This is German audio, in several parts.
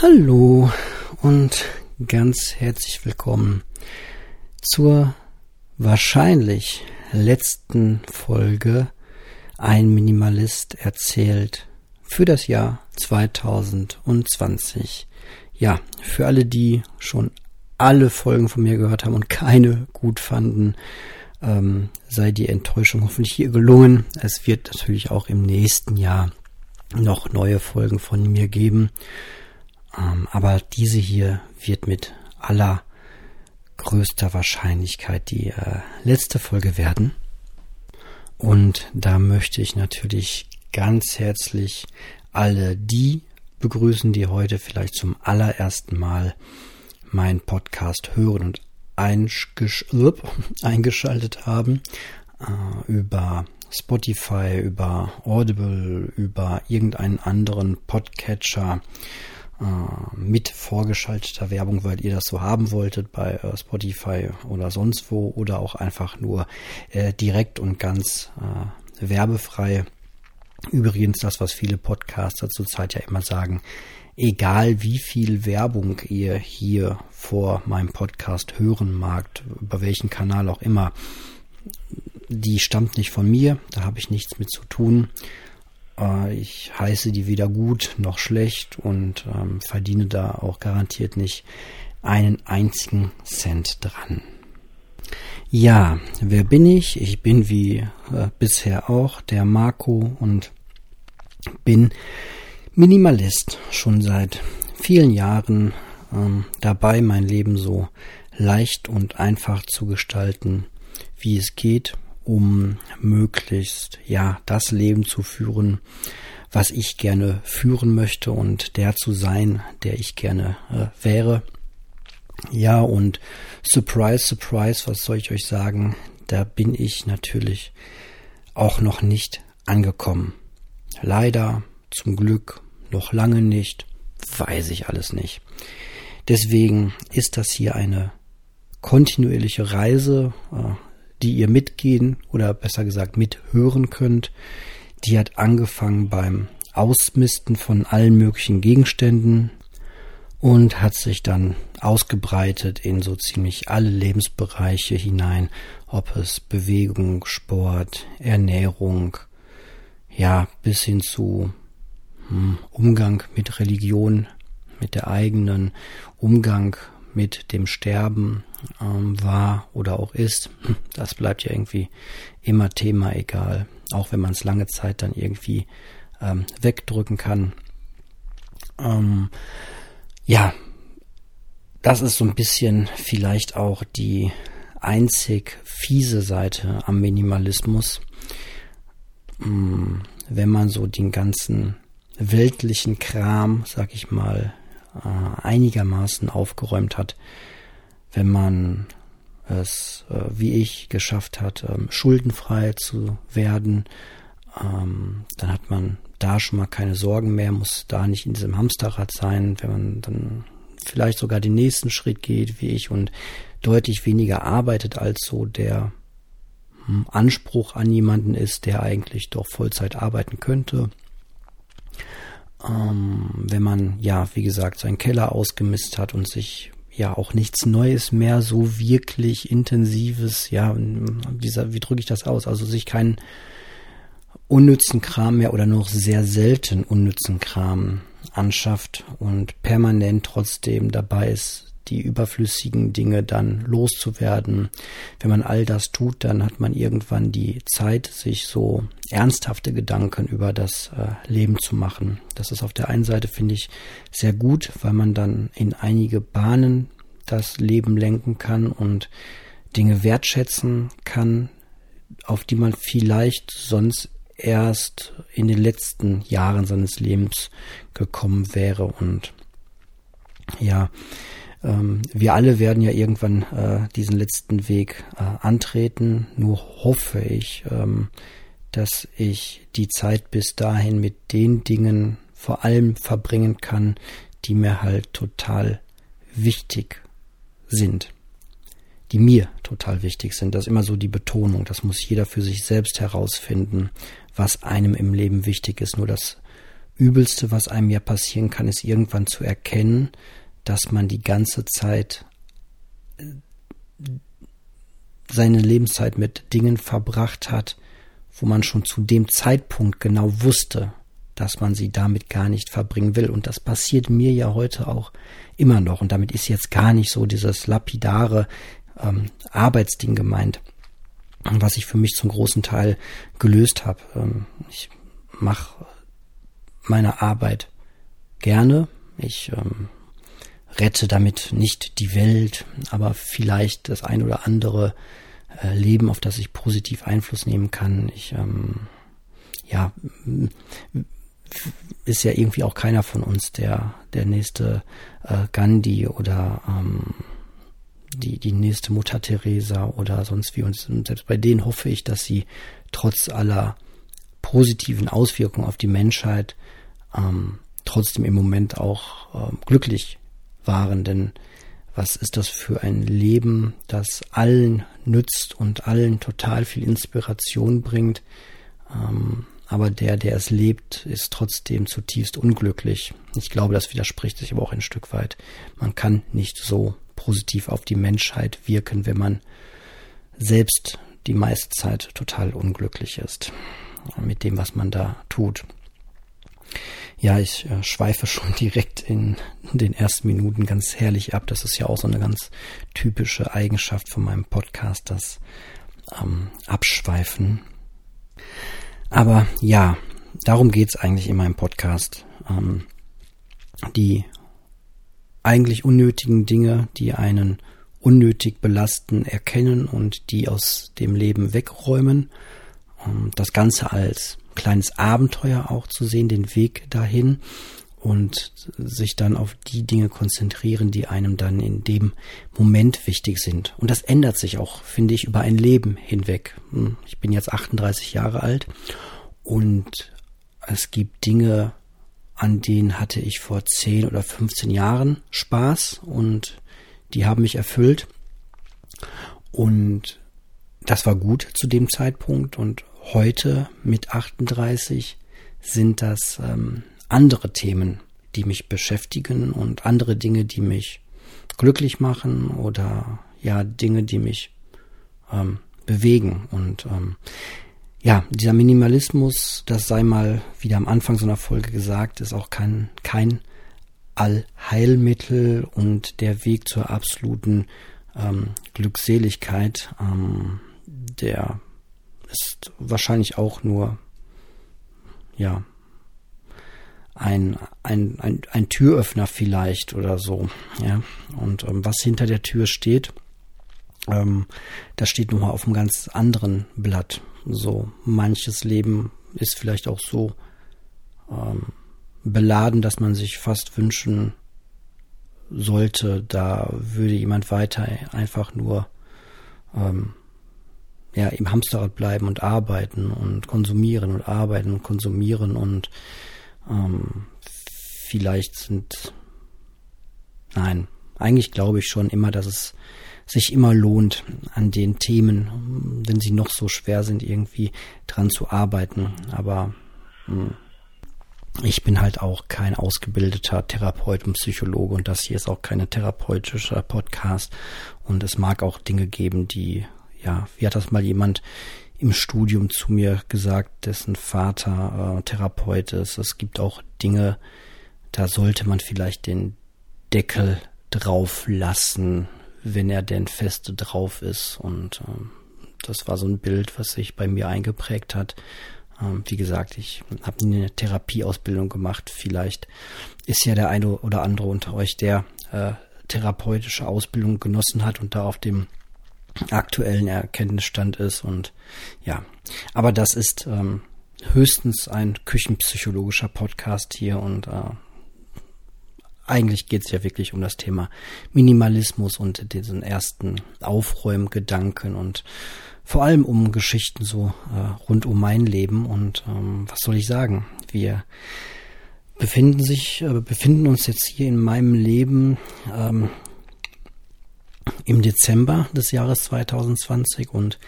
Hallo und ganz herzlich willkommen zur wahrscheinlich letzten Folge Ein Minimalist erzählt für das Jahr 2020. Ja, für alle, die schon alle Folgen von mir gehört haben und keine gut fanden, sei die Enttäuschung hoffentlich hier gelungen. Es wird natürlich auch im nächsten Jahr noch neue Folgen von mir geben. Aber diese hier wird mit allergrößter Wahrscheinlichkeit die letzte Folge werden. Und da möchte ich natürlich ganz herzlich alle die begrüßen, die heute vielleicht zum allerersten Mal meinen Podcast hören und eingeschaltet haben über Spotify, über Audible, über irgendeinen anderen Podcatcher mit vorgeschalteter Werbung, weil ihr das so haben wolltet bei Spotify oder sonst wo, oder auch einfach nur direkt und ganz werbefrei. Übrigens das, was viele Podcaster zurzeit ja immer sagen, egal wie viel Werbung ihr hier vor meinem Podcast hören magt, über welchen Kanal auch immer, die stammt nicht von mir, da habe ich nichts mit zu tun. Ich heiße die weder gut noch schlecht und verdiene da auch garantiert nicht einen einzigen Cent dran. Ja, wer bin ich? Ich bin wie bisher auch der Marco und bin Minimalist schon seit vielen Jahren dabei, mein Leben so leicht und einfach zu gestalten, wie es geht, um möglichst ja das Leben zu führen, was ich gerne führen möchte, und der zu sein, der ich gerne wäre. Ja, und surprise, surprise, was soll ich euch sagen? Da bin ich natürlich auch noch nicht angekommen. Leider, zum Glück, noch lange nicht, weiß ich alles nicht. Deswegen ist das hier eine kontinuierliche Reise, die ihr mitgehen oder besser gesagt mithören könnt. Die hat angefangen beim Ausmisten von allen möglichen Gegenständen und hat sich dann ausgebreitet in so ziemlich alle Lebensbereiche hinein, ob es Bewegung, Sport, Ernährung, ja, bis hin zu Umgang mit Religion, mit der eigenen, Umgang mit dem Sterben war oder auch ist. Das bleibt ja irgendwie immer Thema, egal. Auch wenn man es lange Zeit dann irgendwie wegdrücken kann. Ja, das ist so ein bisschen vielleicht auch die einzig fiese Seite am Minimalismus. Wenn man so den ganzen weltlichen Kram, sag ich mal, einigermaßen aufgeräumt hat, wenn man es, wie ich, geschafft hat, schuldenfrei zu werden, dann hat man da schon mal keine Sorgen mehr, muss da nicht in diesem Hamsterrad sein, wenn man dann vielleicht sogar den nächsten Schritt geht, wie ich, und deutlich weniger arbeitet, als so der Anspruch an jemanden ist, der eigentlich doch Vollzeit arbeiten könnte. Wenn man, ja, wie gesagt, seinen Keller ausgemistet hat und sich ja auch nichts Neues mehr so wirklich Intensives, ja, wie drücke ich das aus? Also sich keinen unnützen Kram mehr oder nur sehr selten unnützen Kram anschafft und permanent trotzdem dabei ist, die überflüssigen Dinge dann loszuwerden. Wenn man all das tut, dann hat man irgendwann die Zeit, sich so ernsthafte Gedanken über das Leben zu machen. Das ist auf der einen Seite, finde ich, sehr gut, weil man dann in einige Bahnen das Leben lenken kann und Dinge wertschätzen kann, auf die man vielleicht sonst erst in den letzten Jahren seines Lebens gekommen wäre. Und ja, wir alle werden ja irgendwann diesen letzten Weg antreten. Nur hoffe ich, dass ich die Zeit bis dahin mit den Dingen vor allem verbringen kann, die mir halt total wichtig sind. Die mir total wichtig sind. Das ist immer so die Betonung. Das muss jeder für sich selbst herausfinden, was einem im Leben wichtig ist. Nur das Übelste, was einem ja passieren kann, ist irgendwann zu erkennen, dass man die ganze Zeit seine Lebenszeit mit Dingen verbracht hat, wo man schon zu dem Zeitpunkt genau wusste, dass man sie damit gar nicht verbringen will. Und das passiert mir ja heute auch immer noch. Und damit ist jetzt gar nicht so dieses lapidare Arbeitsding gemeint, was ich für mich zum großen Teil gelöst habe. Ich mache meine Arbeit gerne. Ich rette damit nicht die Welt, aber vielleicht das ein oder andere Leben, auf das ich positiv Einfluss nehmen kann. Ich, ist ja irgendwie auch keiner von uns der nächste Gandhi oder die nächste Mutter Teresa oder sonst wie. Und selbst bei denen hoffe ich, dass sie trotz aller positiven Auswirkungen auf die Menschheit trotzdem im Moment auch glücklich waren. Denn was ist das für ein Leben, das allen nützt und allen total viel Inspiration bringt? Aber der es lebt, ist trotzdem zutiefst unglücklich. Ich glaube, das widerspricht sich aber auch ein Stück weit. Man kann nicht so positiv auf die Menschheit wirken, wenn man selbst die meiste Zeit total unglücklich ist mit dem, was man da tut. Ja, ich schweife schon direkt in den ersten Minuten ganz herrlich ab. Das ist ja auch so eine ganz typische Eigenschaft von meinem Podcast, das Abschweifen. Aber ja, darum geht's eigentlich in meinem Podcast. Die eigentlich unnötigen Dinge, die einen unnötig belasten, erkennen und die aus dem Leben wegräumen. Das Ganze als kleines Abenteuer auch zu sehen, den Weg dahin und sich dann auf die Dinge konzentrieren, die einem dann in dem Moment wichtig sind. Und das ändert sich auch, finde ich, über ein Leben hinweg. Ich bin jetzt 38 Jahre alt und es gibt Dinge, an denen hatte ich vor 10 oder 15 Jahren Spaß und die haben mich erfüllt. Und das war gut zu dem Zeitpunkt und heute mit 38 sind das andere Themen, die mich beschäftigen und andere Dinge, die mich glücklich machen oder ja Dinge, die mich bewegen. Und dieser Minimalismus, das sei mal wieder am Anfang so einer Folge gesagt, ist auch kein Allheilmittel und der Weg zur absoluten Glückseligkeit, der ist wahrscheinlich auch nur ja ein Türöffner vielleicht oder so, ja. Und was hinter der Tür steht, das steht nochmal auf einem ganz anderen Blatt. So manches Leben ist vielleicht auch so beladen, dass man sich fast wünschen sollte, da würde jemand weiter einfach nur im Hamsterrad bleiben und arbeiten und konsumieren und arbeiten und konsumieren und eigentlich glaube ich schon immer, dass es sich immer lohnt, an den Themen, wenn sie noch so schwer sind, irgendwie dran zu arbeiten. Aber ich bin halt auch kein ausgebildeter Therapeut und Psychologe und das hier ist auch kein therapeutischer Podcast und es mag auch Dinge geben, die wie hat das mal jemand im Studium zu mir gesagt, dessen Vater Therapeut ist. Es gibt auch Dinge, da sollte man vielleicht den Deckel drauf lassen, wenn er denn feste drauf ist. Und das war so ein Bild, was sich bei mir eingeprägt hat. Wie gesagt, ich habe eine Therapieausbildung gemacht. Vielleicht ist ja der eine oder andere unter euch, der therapeutische Ausbildung genossen hat und da auf dem aktuellen Erkenntnisstand ist und aber das ist höchstens ein küchenpsychologischer Podcast hier und eigentlich geht es ja wirklich um das Thema Minimalismus und diesen ersten Aufräumgedanken und vor allem um Geschichten so rund um mein Leben und was soll ich sagen, wir befinden uns jetzt hier in meinem Leben im Dezember des Jahres 2020 und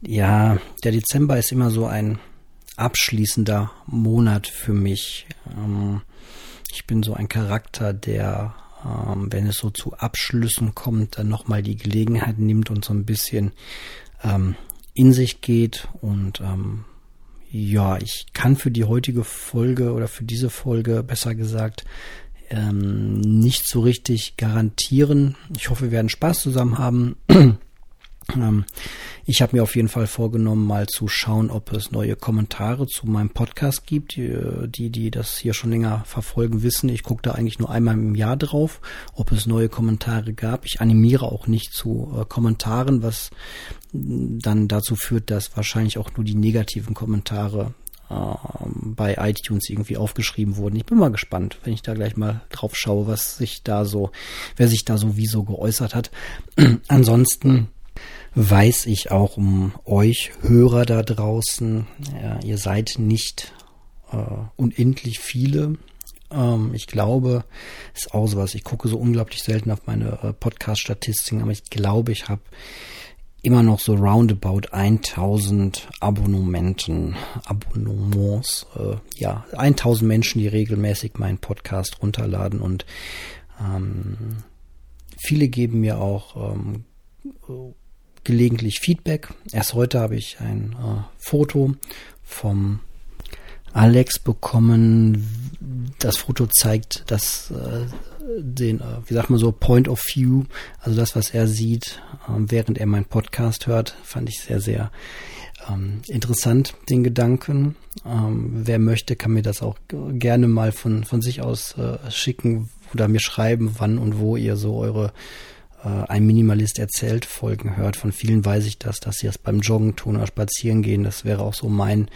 der Dezember ist immer so ein abschließender Monat für mich. Ich bin so ein Charakter, der, wenn es so zu Abschlüssen kommt, dann nochmal die Gelegenheit nimmt und so ein bisschen in sich geht. Und ja, ich kann für die heutige Folge oder für diese Folge besser gesagt nicht so richtig garantieren. Ich hoffe, wir werden Spaß zusammen haben. Ich habe mir auf jeden Fall vorgenommen, mal zu schauen, ob es neue Kommentare zu meinem Podcast gibt. Die das hier schon länger verfolgen, wissen, ich gucke da eigentlich nur einmal im Jahr drauf, ob es neue Kommentare gab. Ich animiere auch nicht zu Kommentaren, was dann dazu führt, dass wahrscheinlich auch nur die negativen Kommentare bei iTunes irgendwie aufgeschrieben wurden. Ich bin mal gespannt, wenn ich da gleich mal drauf schaue, wer sich da sowieso geäußert hat. Ansonsten weiß ich auch um euch Hörer da draußen. Ja, ihr seid nicht unendlich viele. Ich glaube, ist auch sowas. Ich gucke so unglaublich selten auf meine Podcast-Statistiken, aber ich glaube, ich habe immer noch so roundabout 1000 Abonnements. 1000 Menschen, die regelmäßig meinen Podcast runterladen, und viele geben mir auch gelegentlich Feedback. Erst heute habe ich ein Foto vom Alex bekommen. Das Foto zeigt den Point of View, also das, was er sieht, während er meinen Podcast hört. Fand ich sehr, sehr interessant, den Gedanken. Wer möchte, kann mir das auch gerne mal von sich aus schicken oder mir schreiben, wann und wo ihr so eure Ein Minimalist erzählt Folgen hört. Von vielen weiß ich das, dass sie das beim Joggen tun oder spazieren gehen. Das wäre auch so mein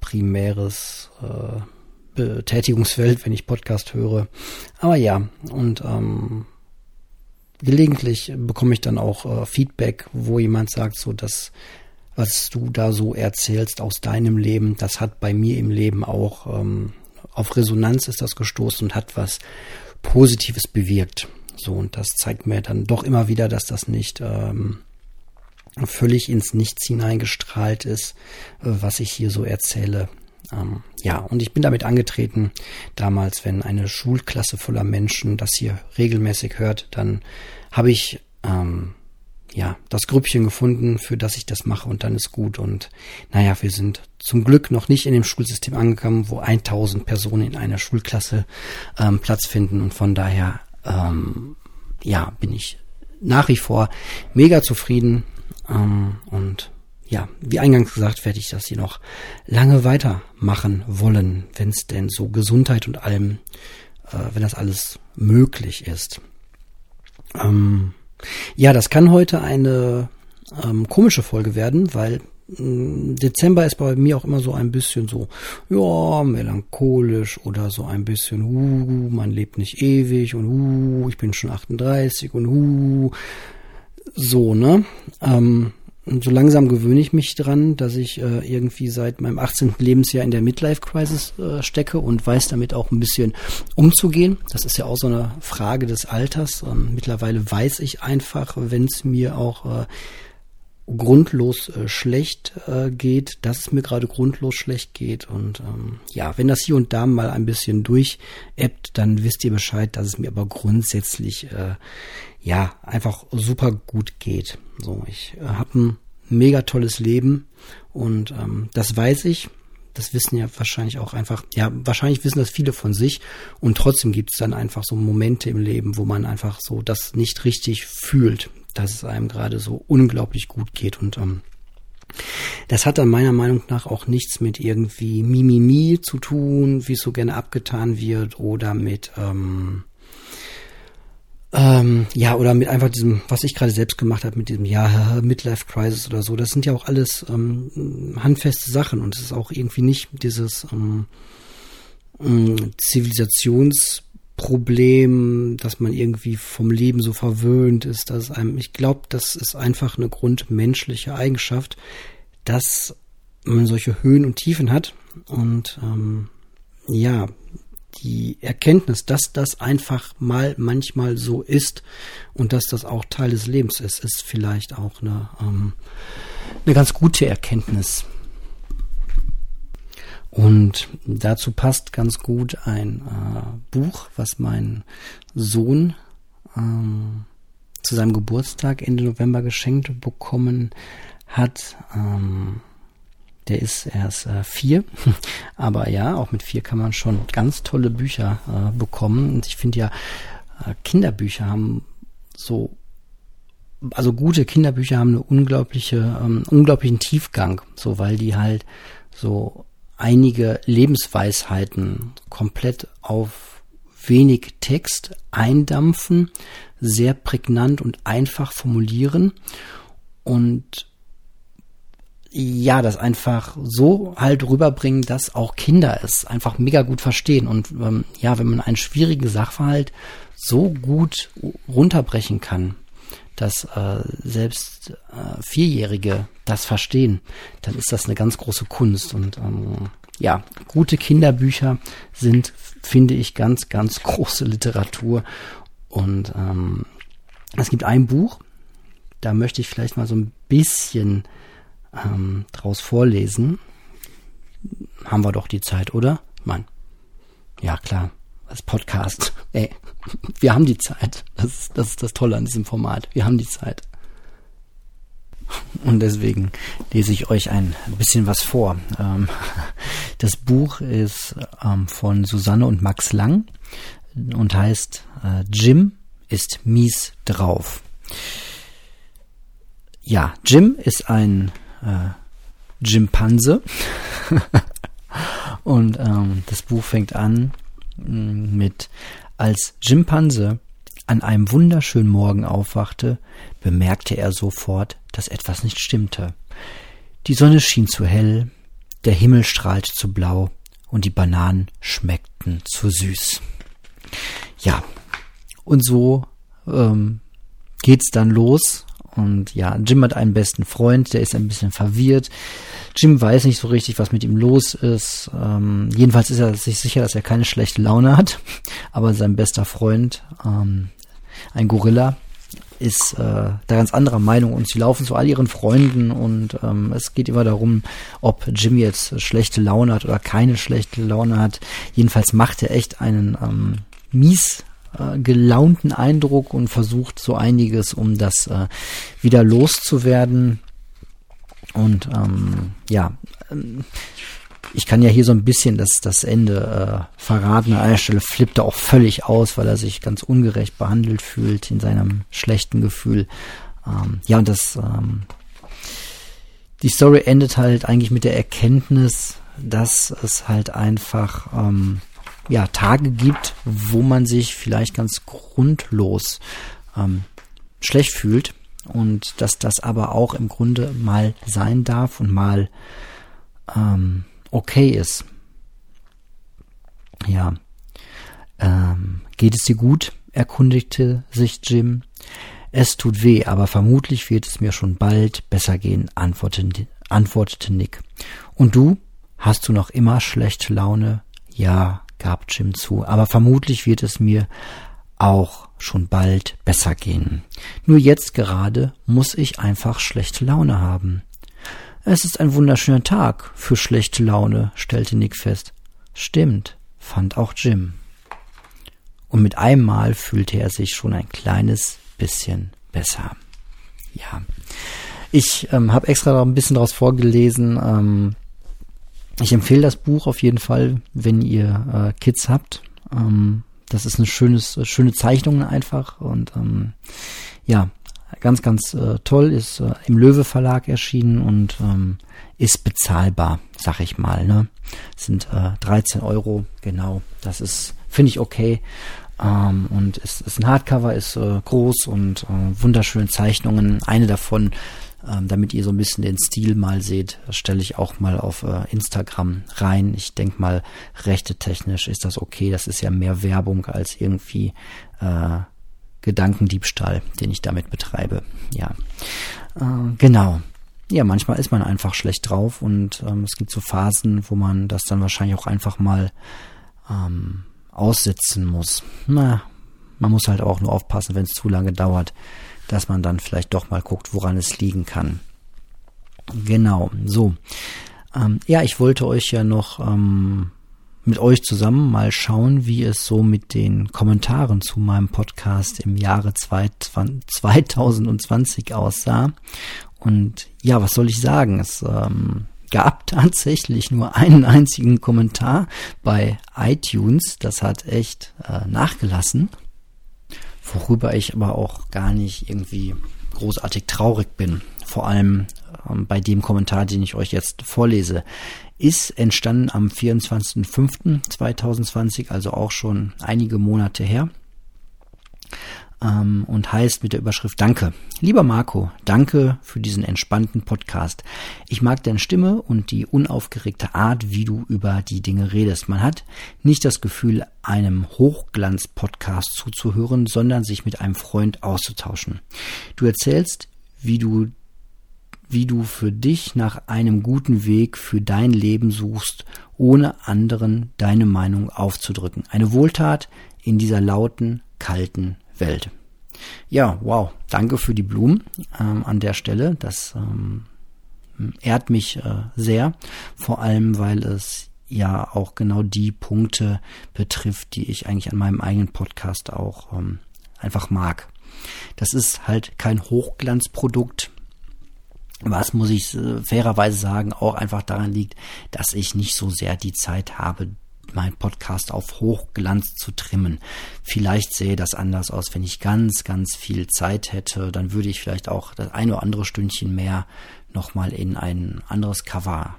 primäres Betätigungsfeld, wenn ich Podcast höre. Aber ja, und gelegentlich bekomme ich dann auch Feedback, wo jemand sagt, so das, was du da so erzählst aus deinem Leben, das hat bei mir im Leben auch auf Resonanz ist das gestoßen und hat was Positives bewirkt. So, und das zeigt mir dann doch immer wieder, dass das nicht völlig ins Nichts hineingestrahlt ist, was ich hier so erzähle. Und ich bin damit angetreten, damals, wenn eine Schulklasse voller Menschen das hier regelmäßig hört, dann habe ich das Grüppchen gefunden, für das ich das mache, und dann ist gut. Und wir sind zum Glück noch nicht in dem Schulsystem angekommen, wo 1000 Personen in einer Schulklasse Platz finden, und von daher bin ich nach wie vor mega zufrieden, und ja, wie eingangs gesagt, werde ich das hier noch lange weitermachen wollen, wenn es denn so Gesundheit und allem, wenn das alles möglich ist. Das kann heute eine komische Folge werden, weil Dezember ist bei mir auch immer so ein bisschen so, ja, melancholisch oder so ein bisschen, man lebt nicht ewig und ich bin schon 38 und so, ne? So langsam gewöhne ich mich dran, dass ich irgendwie seit meinem 18. Lebensjahr in der Midlife-Crisis stecke und weiß damit auch ein bisschen umzugehen. Das ist ja auch so eine Frage des Alters. Mittlerweile weiß ich einfach, wenn es mir auch grundlos schlecht geht, dass es mir gerade grundlos schlecht geht, und wenn das hier und da mal ein bisschen durchebbt, dann wisst ihr Bescheid, dass es mir aber grundsätzlich einfach super gut geht. So, ich habe ein mega tolles Leben, und das weiß ich. Das wissen ja wahrscheinlich auch einfach, wahrscheinlich wissen das viele von sich, und trotzdem gibt es dann einfach so Momente im Leben, wo man einfach so das nicht richtig fühlt, dass es einem gerade so unglaublich gut geht, und das hat dann meiner Meinung nach auch nichts mit irgendwie Mimimi zu tun, wie es so gerne abgetan wird, oder mit oder mit einfach diesem, was ich gerade selbst gemacht habe, mit diesem Midlife Crisis oder so. Das sind ja auch alles handfeste Sachen, und es ist auch irgendwie nicht dieses Zivilisationsproblem, dass man irgendwie vom Leben so verwöhnt ist, dass einem, ich glaube, das ist einfach eine grundmenschliche Eigenschaft, dass man solche Höhen und Tiefen hat, und die Erkenntnis, dass das einfach mal manchmal so ist und dass das auch Teil des Lebens ist, ist vielleicht auch eine ganz gute Erkenntnis. Und dazu passt ganz gut ein Buch, was mein Sohn zu seinem Geburtstag Ende November geschenkt bekommen hat. Der ist erst 4, aber ja, auch mit 4 kann man schon ganz tolle Bücher bekommen. Und ich finde ja, Kinderbücher haben so, also gute Kinderbücher haben eine unglaublichen Tiefgang, so, weil die halt so einige Lebensweisheiten komplett auf wenig Text eindampfen, sehr prägnant und einfach formulieren und ja, das einfach so halt rüberbringen, dass auch Kinder es einfach mega gut verstehen. Und ja, wenn man einen schwierigen Sachverhalt so gut runterbrechen kann, dass selbst Vierjährige das verstehen, dann ist das eine ganz große Kunst. Und ja, gute Kinderbücher sind, finde ich, ganz, ganz große Literatur. Und es gibt ein Buch, da möchte ich vielleicht mal so ein bisschen draus vorlesen. Haben wir doch die Zeit, oder? Mann. Ja, klar. Das Podcast. Ey, wir haben die Zeit. Das ist das Tolle an diesem Format. Wir haben die Zeit. Und deswegen lese ich euch ein bisschen was vor. Das Buch ist von Susanne und Max Lang und heißt Jim ist mies drauf. Ja, Jim ist ein Jimpanse und das Buch fängt an mit: Als Jimpanse an einem wunderschönen Morgen aufwachte, bemerkte er sofort, dass etwas nicht stimmte. Die Sonne schien zu hell, der Himmel strahlte zu blau und die Bananen schmeckten zu süß. Ja, und so geht's dann los. Und ja, Jim hat einen besten Freund, der ist ein bisschen verwirrt. Jim weiß nicht so richtig, was mit ihm los ist. Jedenfalls ist er sich sicher, dass er keine schlechte Laune hat. Aber sein bester Freund, ein Gorilla, ist da ganz anderer Meinung. Und sie laufen zu all ihren Freunden und es geht immer darum, ob Jim jetzt schlechte Laune hat oder keine schlechte Laune hat. Jedenfalls macht er echt einen mies gelaunten Eindruck und versucht so einiges, um das wieder loszuwerden. Und ja, ich kann ja hier so ein bisschen das Ende verraten. An einer Stelle flippt er auch völlig aus, weil er sich ganz ungerecht behandelt fühlt in seinem schlechten Gefühl. Ja, und die Story endet halt eigentlich mit der Erkenntnis, dass es halt einfach ja, Tage gibt, wo man sich vielleicht ganz grundlos schlecht fühlt und dass das aber auch im Grunde mal sein darf und mal okay ist. Ja, geht es dir gut? Erkundigte sich Jim. Es tut weh, aber vermutlich wird es mir schon bald besser gehen, antwortete Nick. Und du? Hast du noch immer schlechte Laune? Ja, gab Jim zu, aber vermutlich wird es mir auch schon bald besser gehen. Nur jetzt gerade muss ich einfach schlechte Laune haben. Es ist ein wunderschöner Tag für schlechte Laune, stellte Nick fest. Stimmt, fand auch Jim. Und mit einem Mal fühlte er sich schon ein kleines bisschen besser. Ja, ich habe extra noch ein bisschen draus vorgelesen. Ich empfehle das Buch auf jeden Fall, wenn ihr Kids habt. Das ist eine schöne Zeichnung einfach und ja, ganz, ganz toll. Ist im Löwe Verlag erschienen und ist bezahlbar, sag ich mal. Ne? Sind 13 €, genau. Das ist, finde ich, okay. Und es ist ein Hardcover, ist groß und wunderschöne Zeichnungen. Eine davon, damit ihr so ein bisschen den Stil mal seht, stelle ich auch mal auf Instagram rein. Ich denke mal, rechtetechnisch ist das okay. Das ist ja mehr Werbung als irgendwie Gedankendiebstahl, den ich damit betreibe. Ja, genau. Ja, manchmal ist man einfach schlecht drauf und es gibt so Phasen, wo man das dann wahrscheinlich auch einfach mal aussitzen muss. Na, man muss halt auch nur aufpassen, wenn es zu lange dauert, dass man dann vielleicht doch mal guckt, woran es liegen kann. Genau, so. Ja, ich wollte euch ja noch mit euch zusammen mal schauen, wie es so mit den Kommentaren zu meinem Podcast im Jahre 2020 aussah. Und ja, was soll ich sagen? Es gab tatsächlich nur einen einzigen Kommentar bei iTunes. Das hat echt nachgelassen, worüber ich aber auch gar nicht irgendwie großartig traurig bin. Vor allem bei dem Kommentar, den ich euch jetzt vorlese, ist entstanden am 24.05.2020, also auch schon einige Monate her, und heißt mit der Überschrift: Danke. Lieber Marco, danke für diesen entspannten Podcast. Ich mag deine Stimme und die unaufgeregte Art, wie du über die Dinge redest. Man hat nicht das Gefühl, einem Hochglanz-Podcast zuzuhören, sondern sich mit einem Freund auszutauschen. Du erzählst, wie du für dich nach einem guten Weg für dein Leben suchst, ohne anderen deine Meinung aufzudrücken. Eine Wohltat in dieser lauten, kalten Welt. Ja, wow, danke für die Blumen an der Stelle. Das ehrt mich sehr, vor allem weil es ja auch genau die Punkte betrifft, die ich eigentlich an meinem eigenen Podcast auch einfach mag. Das ist halt kein Hochglanzprodukt, was, muss ich fairerweise sagen, auch einfach daran liegt, dass ich nicht so sehr die Zeit habe, meinen Podcast auf Hochglanz zu trimmen. Vielleicht sähe das anders aus, wenn ich ganz, ganz viel Zeit hätte, dann würde ich vielleicht auch das ein oder andere Stündchen mehr nochmal in ein anderes Cover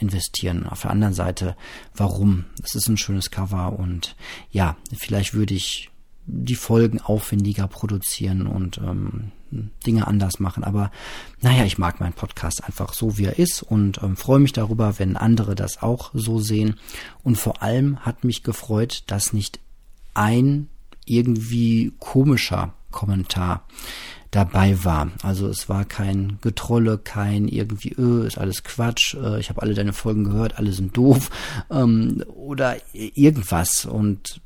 investieren. Auf der anderen Seite, warum? Es ist ein schönes Cover und ja, vielleicht würde ich die Folgen aufwendiger produzieren und Dinge anders machen. Aber naja, ich mag meinen Podcast einfach so, wie er ist und freue mich darüber, wenn andere das auch so sehen. Und vor allem hat mich gefreut, dass nicht ein irgendwie komischer Kommentar dabei war. Also es war kein Getrolle, kein irgendwie, ist alles Quatsch, ich habe alle deine Folgen gehört, alle sind doof oder irgendwas. Und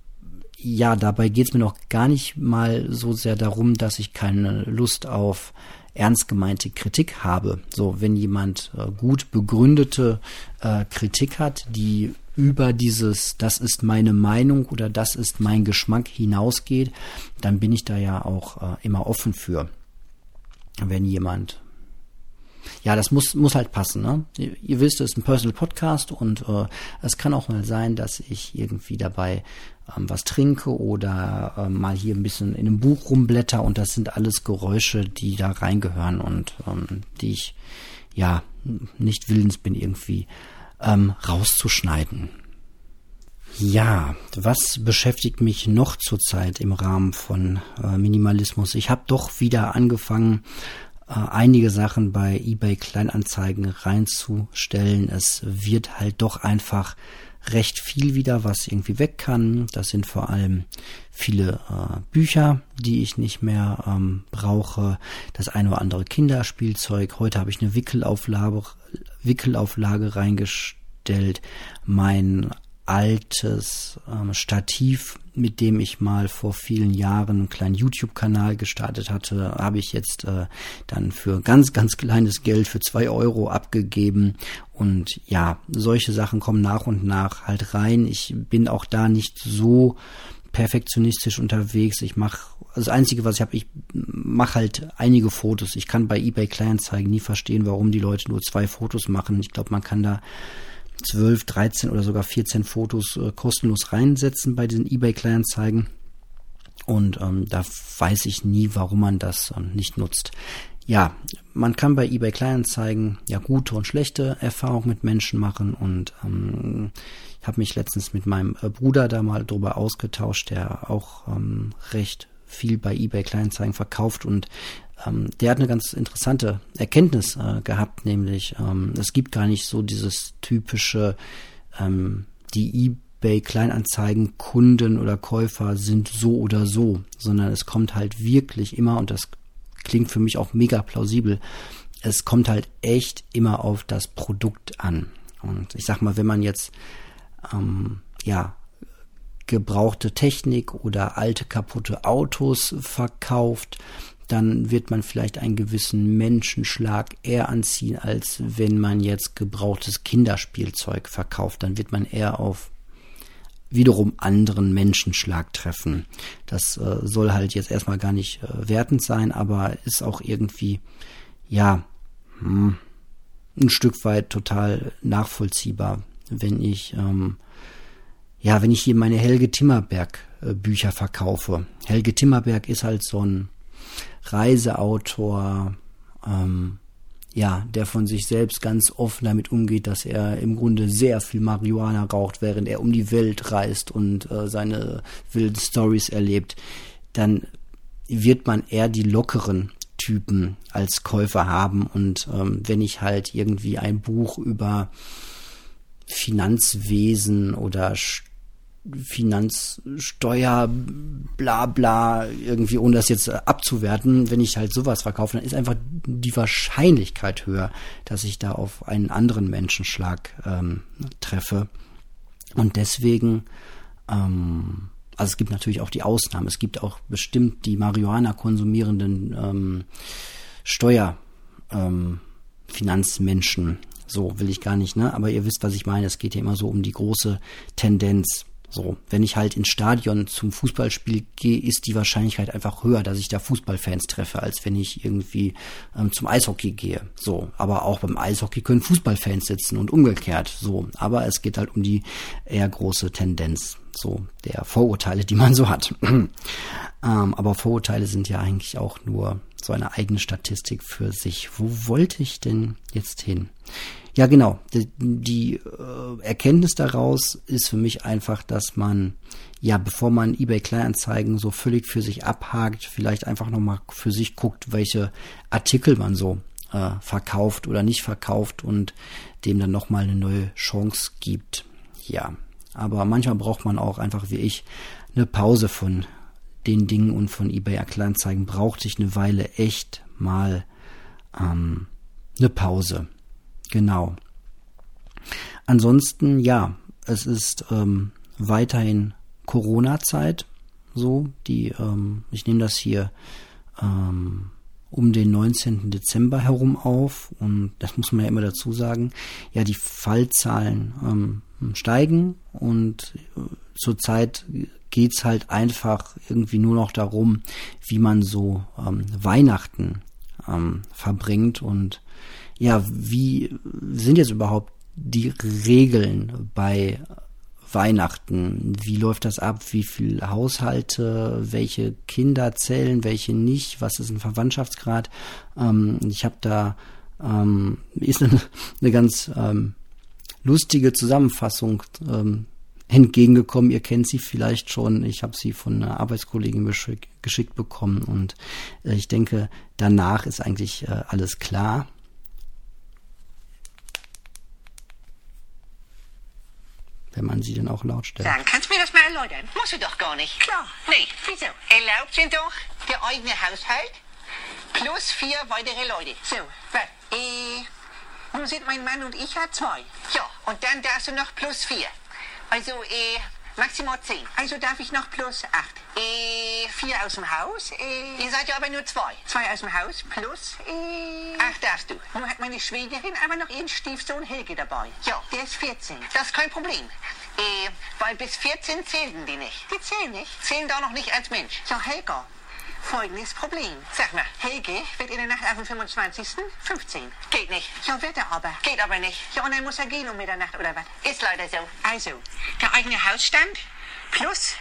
ja, dabei geht's mir noch gar nicht mal so sehr darum, dass ich keine Lust auf ernst gemeinte Kritik habe. So, wenn jemand gut begründete Kritik hat, die über dieses, das ist meine Meinung oder das ist mein Geschmack hinausgeht, dann bin ich da ja auch immer offen für. Wenn jemand... Ja, das muss halt passen, ne? Ihr wisst, es ist ein Personal Podcast und es kann auch mal sein, dass ich irgendwie dabei was trinke oder mal hier ein bisschen in einem Buch rumblätter und das sind alles Geräusche, die da reingehören und die ich ja nicht willens bin, irgendwie rauszuschneiden. Ja, was beschäftigt mich noch zurzeit im Rahmen von Minimalismus? Ich habe doch wieder angefangen, einige Sachen bei eBay-Kleinanzeigen reinzustellen. Es wird halt doch einfach recht viel wieder, was irgendwie weg kann. Das sind vor allem viele Bücher, die ich nicht mehr brauche. Das eine oder andere Kinderspielzeug. Heute habe ich eine Wickelauflage reingestellt. Mein altes Stativ, mit dem ich mal vor vielen Jahren einen kleinen YouTube-Kanal gestartet hatte, habe ich jetzt dann für ganz, ganz kleines Geld, für 2 Euro abgegeben. Und ja, solche Sachen kommen nach und nach halt rein. Ich bin auch da nicht so perfektionistisch unterwegs. Das Einzige, was ich habe, ich mache halt einige Fotos. Ich kann bei eBay-Kleinanzeigen nie verstehen, warum die Leute nur 2 Fotos machen. Ich glaube, man kann da 12, 13 oder sogar 14 Fotos kostenlos reinsetzen bei diesen eBay-Kleinanzeigen und da weiß ich nie, warum man das nicht nutzt. Ja, man kann bei eBay-Kleinanzeigen ja gute und schlechte Erfahrungen mit Menschen machen und ich habe mich letztens mit meinem Bruder da mal drüber ausgetauscht, der auch recht viel bei eBay-Kleinanzeigen verkauft und der hat eine ganz interessante Erkenntnis gehabt, nämlich es gibt gar nicht so dieses typische, die eBay-Kleinanzeigen-Kunden oder Käufer sind so oder so, sondern es kommt halt wirklich immer, und das klingt für mich auch mega plausibel, es kommt halt echt immer auf das Produkt an. Und ich sag mal, wenn man jetzt gebrauchte Technik oder alte kaputte Autos verkauft, dann wird man vielleicht einen gewissen Menschenschlag eher anziehen, als wenn man jetzt gebrauchtes Kinderspielzeug verkauft. Dann wird man eher auf wiederum anderen Menschenschlag treffen. Das soll halt jetzt erstmal gar nicht wertend sein, aber ist auch irgendwie, ja, ein Stück weit total nachvollziehbar, wenn ich, wenn ich hier meine Helge Timmerberg Bücher verkaufe. Helge Timmerberg ist halt so ein Reiseautor, der von sich selbst ganz offen damit umgeht, dass er im Grunde sehr viel Marihuana raucht, während er um die Welt reist und seine wilden Storys erlebt. Dann wird man eher die lockeren Typen als Käufer haben. Und wenn ich halt irgendwie ein Buch über Finanzwesen oder Finanzsteuer, bla bla, irgendwie, ohne das jetzt abzuwerten, wenn ich halt sowas verkaufe, dann ist einfach die Wahrscheinlichkeit höher, dass ich da auf einen anderen Menschenschlag treffe. Und deswegen, also es gibt natürlich auch die Ausnahmen, es gibt auch bestimmt die Marihuana konsumierenden Steuerfinanzmenschen. So will ich gar nicht, ne? Aber ihr wisst, was ich meine. Es geht ja immer so um die große Tendenz. So, wenn ich halt ins Stadion zum Fußballspiel gehe, ist die Wahrscheinlichkeit einfach höher, dass ich da Fußballfans treffe, als wenn ich irgendwie zum Eishockey gehe. So, aber auch beim Eishockey können Fußballfans sitzen und umgekehrt. So, aber es geht halt um die eher große Tendenz, so der Vorurteile, die man so hat. Aber Vorurteile sind ja eigentlich auch nur so eine eigene Statistik für sich. Wo wollte ich denn jetzt hin? Ja, genau. Die Erkenntnis daraus ist für mich einfach, dass man, ja, bevor man eBay-Kleinanzeigen so völlig für sich abhakt, vielleicht einfach nochmal für sich guckt, welche Artikel man so verkauft oder nicht verkauft und dem dann nochmal eine neue Chance gibt. Ja, aber manchmal braucht man auch einfach, wie ich, eine Pause von den Dingen, und von eBay-Kleinanzeigen brauchte ich eine Weile echt mal eine Pause. Genau. Ansonsten, ja, es ist weiterhin Corona-Zeit. So, ich nehme das hier um den 19. Dezember herum auf. Und das muss man ja immer dazu sagen. Ja, die Fallzahlen steigen. Und zurzeit geht's halt einfach irgendwie nur noch darum, wie man so Weihnachten verbringt. Und ja, wie sind jetzt überhaupt die Regeln bei Weihnachten? Wie läuft das ab? Wie viele Haushalte, welche Kinder zählen, welche nicht? Was ist ein Verwandtschaftsgrad? Ich habe da, ist eine ganz lustige Zusammenfassung entgegengekommen. Ihr kennt sie vielleicht schon. Ich habe sie von einer Arbeitskollegin geschickt bekommen. Und ich denke, danach ist eigentlich alles klar. Wenn man sie denn auch laut stellt. Dann kannst du mir das mal erläutern. Musst du doch gar nicht. Klar. Nee, wieso? Erlaubt sind doch der eigene Haushalt plus 4 weitere Leute. So, was? Nun sind mein Mann und ich ja 2. Ja, und dann darfst du noch plus 4. Also, maximal 10. Also darf ich noch plus 8. 4 aus dem Haus. Ihr seid ja aber nur 2. 2 aus dem Haus plus 8 darfst du. Nun hat meine Schwägerin aber noch ihren Stiefsohn Helge dabei. Ja, der ist 14. Das ist kein Problem. Weil bis 14 zählen die nicht. Die zählen nicht? Zählen doch noch nicht als Mensch. Ja, Helga. Folgendes Problem. Sag mal, Helge wird in der Nacht auf den 25. 15. Geht nicht. Ja, wird er aber. Geht aber nicht. Ja, und dann muss er gehen um Mitternacht, oder was? Ist leider so. Also, der eigene Hausstand plus...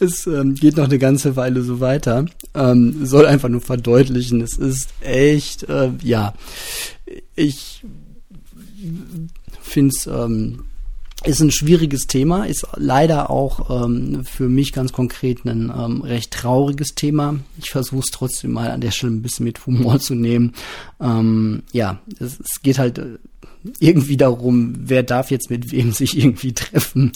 Es geht noch eine ganze Weile so weiter. Soll einfach nur verdeutlichen, es ist echt, ich finde es... Ist ein schwieriges Thema, ist leider auch für mich ganz konkret ein recht trauriges Thema. Ich versuche es trotzdem mal an der Stelle ein bisschen mit Humor zu nehmen. Es geht halt irgendwie darum, wer darf jetzt mit wem sich irgendwie treffen.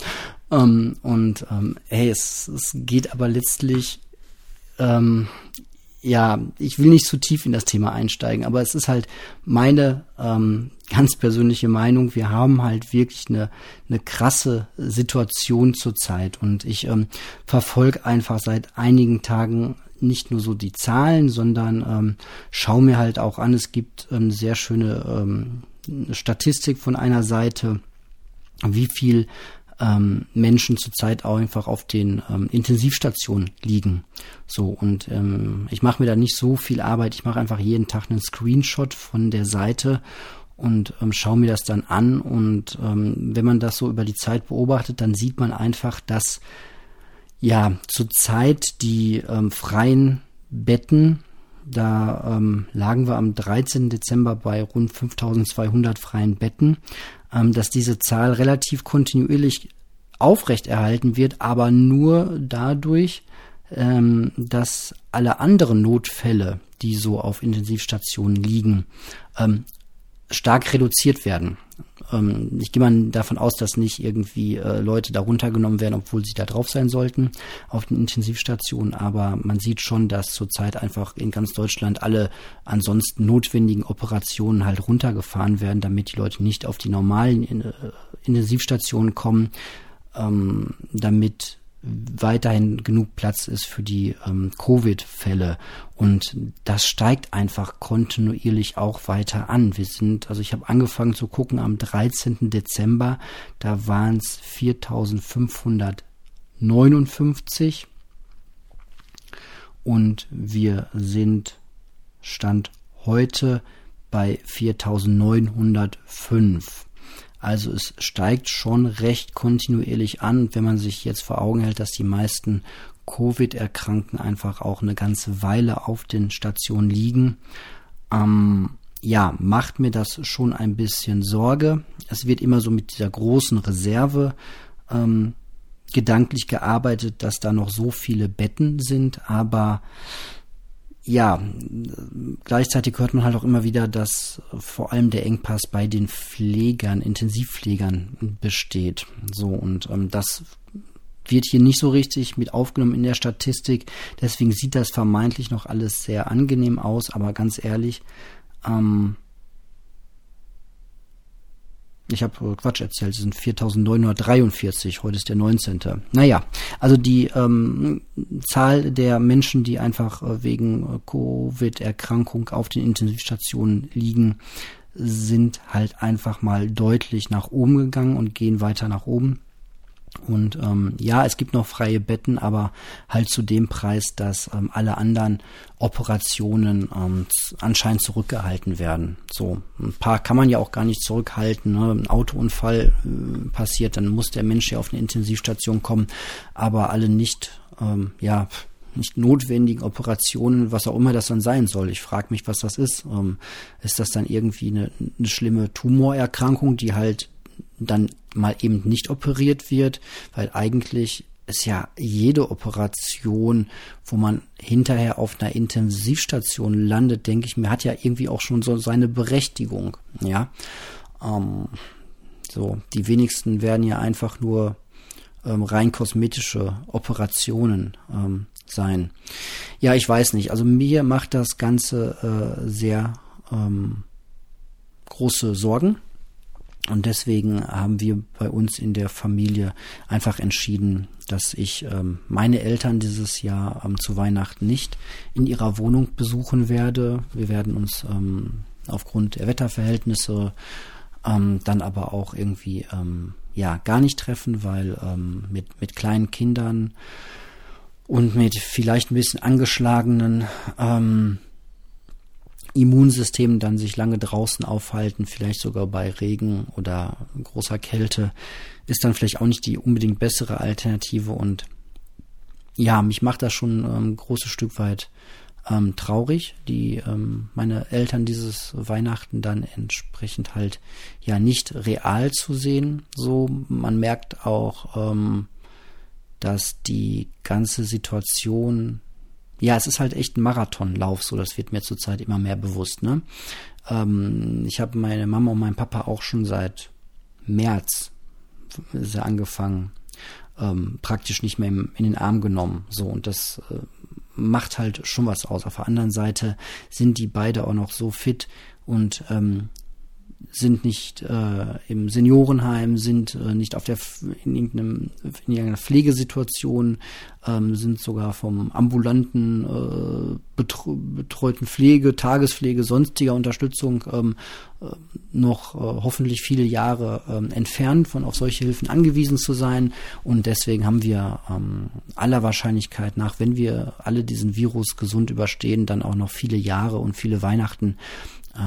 Es geht aber letztlich... ich will nicht zu tief in das Thema einsteigen, aber es ist halt meine ganz persönliche Meinung, wir haben halt wirklich eine krasse Situation zurzeit und ich verfolge einfach seit einigen Tagen nicht nur so die Zahlen, sondern schaue mir halt auch an, es gibt eine sehr schöne Statistik von einer Seite, wie viel Menschen zurzeit auch einfach auf den Intensivstationen liegen. So, und ich mache mir da nicht so viel Arbeit, ich mache einfach jeden Tag einen Screenshot von der Seite und schaue mir das dann an und wenn man das so über die Zeit beobachtet, dann sieht man einfach, dass ja zurzeit die freien Betten, da lagen wir am 13. Dezember bei rund 5.200 freien Betten, dass diese Zahl relativ kontinuierlich aufrechterhalten wird, aber nur dadurch, dass alle anderen Notfälle, die so auf Intensivstationen liegen, stark reduziert werden. Ich gehe mal davon aus, dass nicht irgendwie Leute da runtergenommen werden, obwohl sie da drauf sein sollten auf den Intensivstationen, aber man sieht schon, dass zurzeit einfach in ganz Deutschland alle ansonsten notwendigen Operationen halt runtergefahren werden, damit die Leute nicht auf die normalen Intensivstationen kommen, damit weiterhin genug Platz ist für die Covid-Fälle. Und das steigt einfach kontinuierlich auch weiter an. Ich habe angefangen zu gucken am 13. Dezember, da waren es 4.559 und wir sind Stand heute bei 4.905. Also es steigt schon recht kontinuierlich an. Und wenn man sich jetzt vor Augen hält, dass die meisten Covid-Erkrankten einfach auch eine ganze Weile auf den Stationen liegen, macht mir das schon ein bisschen Sorge. Es wird immer so mit dieser großen Reserve gedanklich gearbeitet, dass da noch so viele Betten sind, aber ja, gleichzeitig hört man halt auch immer wieder, dass vor allem der Engpass bei den Pflegern, Intensivpflegern besteht. So, und das wird hier nicht so richtig mit aufgenommen in der Statistik. Deswegen sieht das vermeintlich noch alles sehr angenehm aus, aber ganz ehrlich, ich habe Quatsch erzählt, es sind 4.943, heute ist der 19. Naja, also die Zahl der Menschen, die einfach wegen Covid-Erkrankung auf den Intensivstationen liegen, sind halt einfach mal deutlich nach oben gegangen und gehen weiter nach oben. Und es gibt noch freie Betten, aber halt zu dem Preis, dass alle anderen Operationen anscheinend zurückgehalten werden. So, ein paar kann man ja auch gar nicht zurückhalten, ne? Ein Autounfall passiert, dann muss der Mensch ja auf eine Intensivstation kommen, aber alle nicht notwendigen Operationen, was auch immer das dann sein soll. Ich frage mich, was das ist. Ist das dann irgendwie eine schlimme Tumorerkrankung, die halt dann mal eben nicht operiert wird, weil eigentlich ist ja jede Operation, wo man hinterher auf einer Intensivstation landet, denke ich mir, hat ja irgendwie auch schon so seine Berechtigung. Ja, die wenigsten werden ja einfach nur rein kosmetische Operationen sein. Ja, ich weiß nicht. Also mir macht das Ganze sehr große Sorgen. Und deswegen haben wir bei uns in der Familie einfach entschieden, dass ich meine Eltern dieses Jahr zu Weihnachten nicht in ihrer Wohnung besuchen werde. Wir werden uns aufgrund der Wetterverhältnisse dann aber auch irgendwie gar nicht treffen, weil mit kleinen Kindern und mit vielleicht ein bisschen angeschlagenen Immunsystem dann sich lange draußen aufhalten, vielleicht sogar bei Regen oder großer Kälte, ist dann vielleicht auch nicht die unbedingt bessere Alternative. Und ja, mich macht das schon ein großes Stück weit traurig, die meine Eltern dieses Weihnachten dann entsprechend halt ja nicht real zu sehen. So, man merkt auch, dass die ganze Situation, ja, es ist halt echt ein Marathonlauf, so, das wird mir zurzeit immer mehr bewusst, ne? Ich habe meine Mama und meinen Papa auch schon seit März angefangen, praktisch nicht mehr in den Arm genommen, so, und das macht halt schon was aus. Auf der anderen Seite sind die beide auch noch so fit und sind nicht im Seniorenheim, sind nicht auf der in irgendeiner Pflegesituation, sind sogar vom ambulanten betreuten Pflege, Tagespflege, sonstiger Unterstützung noch hoffentlich viele Jahre entfernt von auf solche Hilfen angewiesen zu sein. Und deswegen haben wir aller Wahrscheinlichkeit nach, wenn wir alle diesen Virus gesund überstehen, dann auch noch viele Jahre und viele Weihnachten,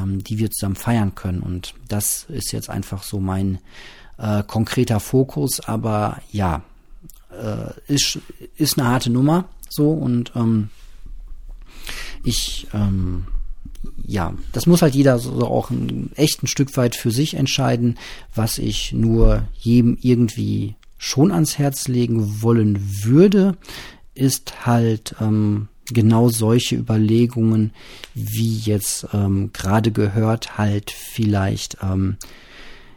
die wir zusammen feiern können. Und das ist jetzt einfach so mein konkreter Fokus. Aber ja, ist eine harte Nummer so. Und das muss halt jeder so auch echt ein Stück weit für sich entscheiden, was ich nur jedem irgendwie schon ans Herz legen wollen würde, ist halt genau solche Überlegungen, wie jetzt gerade gehört, halt vielleicht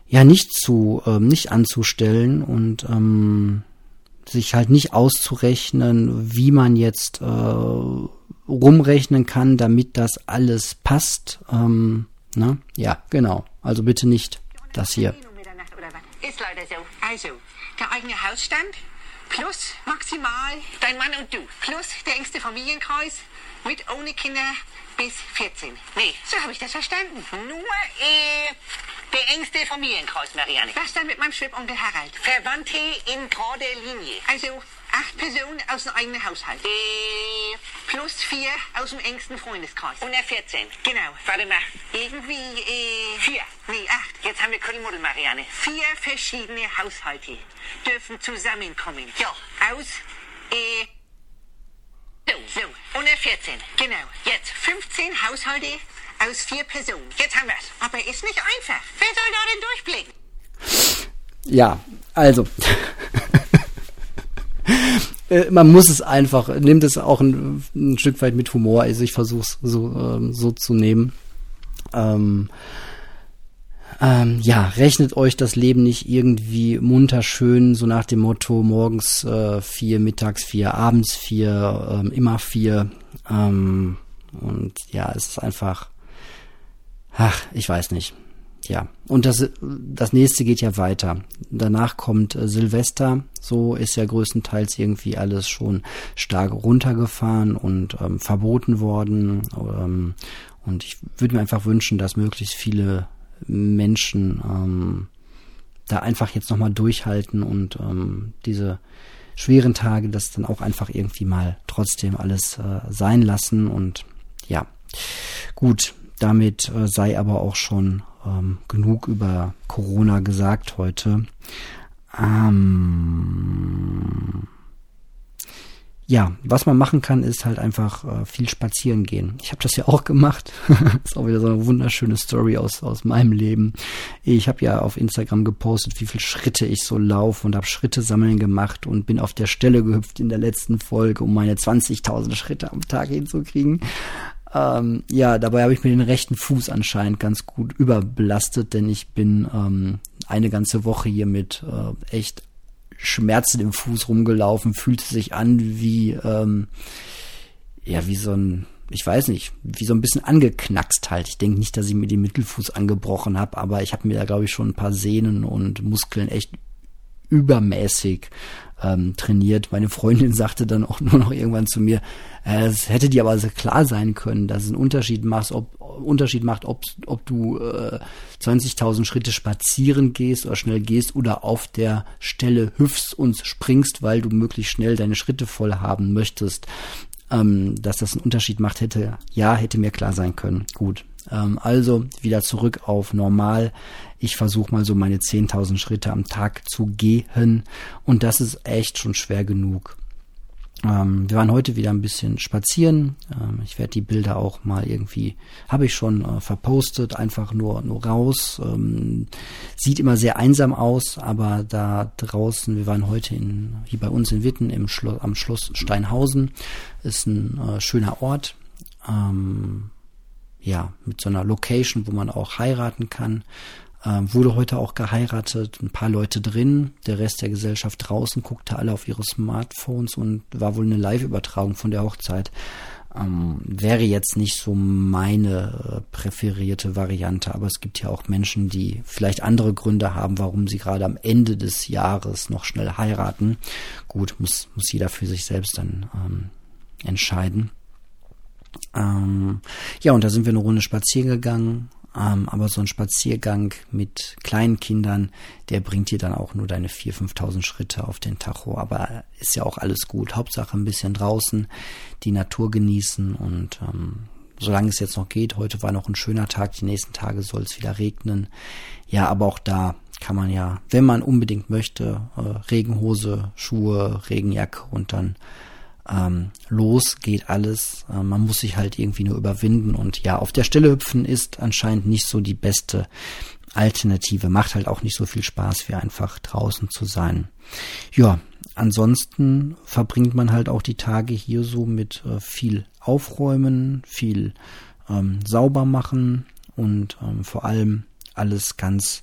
nicht anzustellen und sich halt nicht auszurechnen, wie man jetzt rumrechnen kann, damit das alles passt. Ja, genau. Also bitte nicht das hier. Ist leider so. Also, der eigene Hausstand plus maximal dein Mann und du plus der engste Familienkreis mit ohne Kinder bis 14. Nee, so habe ich das verstanden. Nur der engste Familienkreis, Marianne. Was dann mit meinem Schwibonkel Harald? Verwandte in gerader Linie. Also 8 Personen aus dem eigenen Haushalt. Plus 4 aus dem engsten Freundeskreis. Und er 14. Genau. Warte mal. Irgendwie 4. Nee, 8. Jetzt haben wir Kuddelmuddel, Marianne. 4 verschiedene Haushalte dürfen zusammenkommen. Ja. Aus So. Und er 14. Genau. Jetzt 15 Haushalte aus 4 Personen. Jetzt haben wir's. Aber ist nicht einfach. Wer soll da denn durchblicken? Ja, also... Man muss es einfach, nimmt es auch ein Stück weit mit Humor. Also ich versuche es so zu nehmen. Rechnet euch das Leben nicht irgendwie munter schön, so nach dem Motto morgens 4, mittags 4, abends 4, immer 4. Und ja, es ist einfach, ich weiß nicht. Ja, und das nächste geht ja weiter. Danach kommt Silvester. So ist ja größtenteils irgendwie alles schon stark runtergefahren und verboten worden. Und ich würde mir einfach wünschen, dass möglichst viele Menschen da einfach jetzt nochmal durchhalten und diese schweren Tage das dann auch einfach irgendwie mal trotzdem alles sein lassen. Und ja, gut, damit sei aber auch schon genug über Corona gesagt heute. Was man machen kann, ist halt einfach viel spazieren gehen. Ich habe das ja auch gemacht. Ist auch wieder so eine wunderschöne Story aus meinem Leben. Ich habe ja auf Instagram gepostet, wie viele Schritte ich so laufe und habe Schritte sammeln gemacht und bin auf der Stelle gehüpft in der letzten Folge, um meine 20.000 Schritte am Tag hinzukriegen. Dabei habe ich mir den rechten Fuß anscheinend ganz gut überbelastet, denn ich bin eine ganze Woche hier mit echt Schmerzen im Fuß rumgelaufen, fühlte sich an wie, wie so ein, ich weiß nicht, wie so ein bisschen angeknackst halt. Ich denke nicht, dass ich mir den Mittelfuß angebrochen habe, aber ich habe mir da, glaube ich, schon ein paar Sehnen und Muskeln echt übermäßig trainiert. Meine Freundin sagte dann auch nur noch irgendwann zu mir, es hätte dir aber so klar sein können, dass es einen Unterschied macht, ob du 20.000 Schritte spazieren gehst oder schnell gehst oder auf der Stelle hüpfst und springst, weil du möglichst schnell deine Schritte voll haben möchtest. Dass das einen Unterschied macht, hätte mir klar sein können. Gut. Also wieder zurück auf normal. Ich versuche mal so meine 10.000 Schritte am Tag zu gehen und das ist echt schon schwer genug. Wir waren heute wieder ein bisschen spazieren. Ich werde die Bilder auch mal irgendwie, habe ich schon verpostet, einfach nur raus. Sieht immer sehr einsam aus, aber da draußen, wir waren heute hier bei uns in Witten am Schloss Steinhausen, ist ein schöner Ort. Mit so einer Location, wo man auch heiraten kann. Wurde heute auch geheiratet, ein paar Leute drin, der Rest der Gesellschaft draußen, guckte alle auf ihre Smartphones und war wohl eine Live-Übertragung von der Hochzeit. Wäre jetzt nicht so meine präferierte Variante, aber es gibt ja auch Menschen, die vielleicht andere Gründe haben, warum sie gerade am Ende des Jahres noch schnell heiraten. Gut, muss jeder für sich selbst dann entscheiden. Ja, und da sind wir eine Runde spazieren gegangen, aber so ein Spaziergang mit kleinen Kindern, der bringt dir dann auch nur deine 4.000, 5.000 Schritte auf den Tacho, aber ist ja auch alles gut. Hauptsache ein bisschen draußen, die Natur genießen und solange es jetzt noch geht, heute war noch ein schöner Tag, die nächsten Tage soll es wieder regnen. Ja, aber auch da kann man ja, wenn man unbedingt möchte, Regenhose, Schuhe, Regenjacke und dann los geht alles. Man muss sich halt irgendwie nur überwinden und ja, auf der Stelle hüpfen ist anscheinend nicht so die beste Alternative. Macht halt auch nicht so viel Spaß, wie einfach draußen zu sein. Ja, ansonsten verbringt man halt auch die Tage hier so mit viel Aufräumen, viel sauber machen und vor allem alles ganz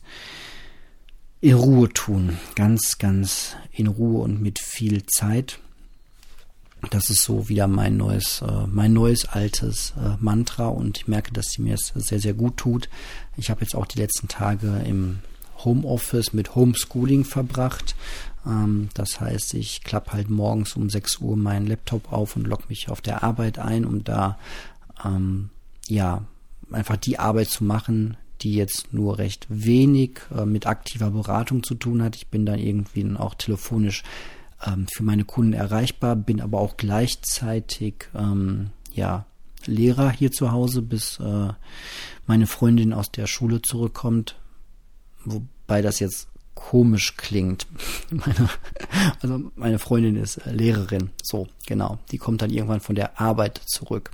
in Ruhe tun. Ganz, ganz in Ruhe und mit viel Zeit. Das ist so wieder mein neues altes Mantra und ich merke, dass sie mir es sehr, sehr gut tut. Ich habe jetzt auch die letzten Tage im Homeoffice mit Homeschooling verbracht. Das heißt, ich klappe halt morgens um 6 Uhr meinen Laptop auf und logge mich auf der Arbeit ein, um da einfach die Arbeit zu machen, die jetzt nur recht wenig mit aktiver Beratung zu tun hat. Ich bin dann irgendwie auch telefonisch für meine Kunden erreichbar, bin aber auch gleichzeitig Lehrer hier zu Hause, bis meine Freundin aus der Schule zurückkommt, wobei das jetzt komisch klingt. Meine Freundin ist Lehrerin, so genau, die kommt dann irgendwann von der Arbeit zurück.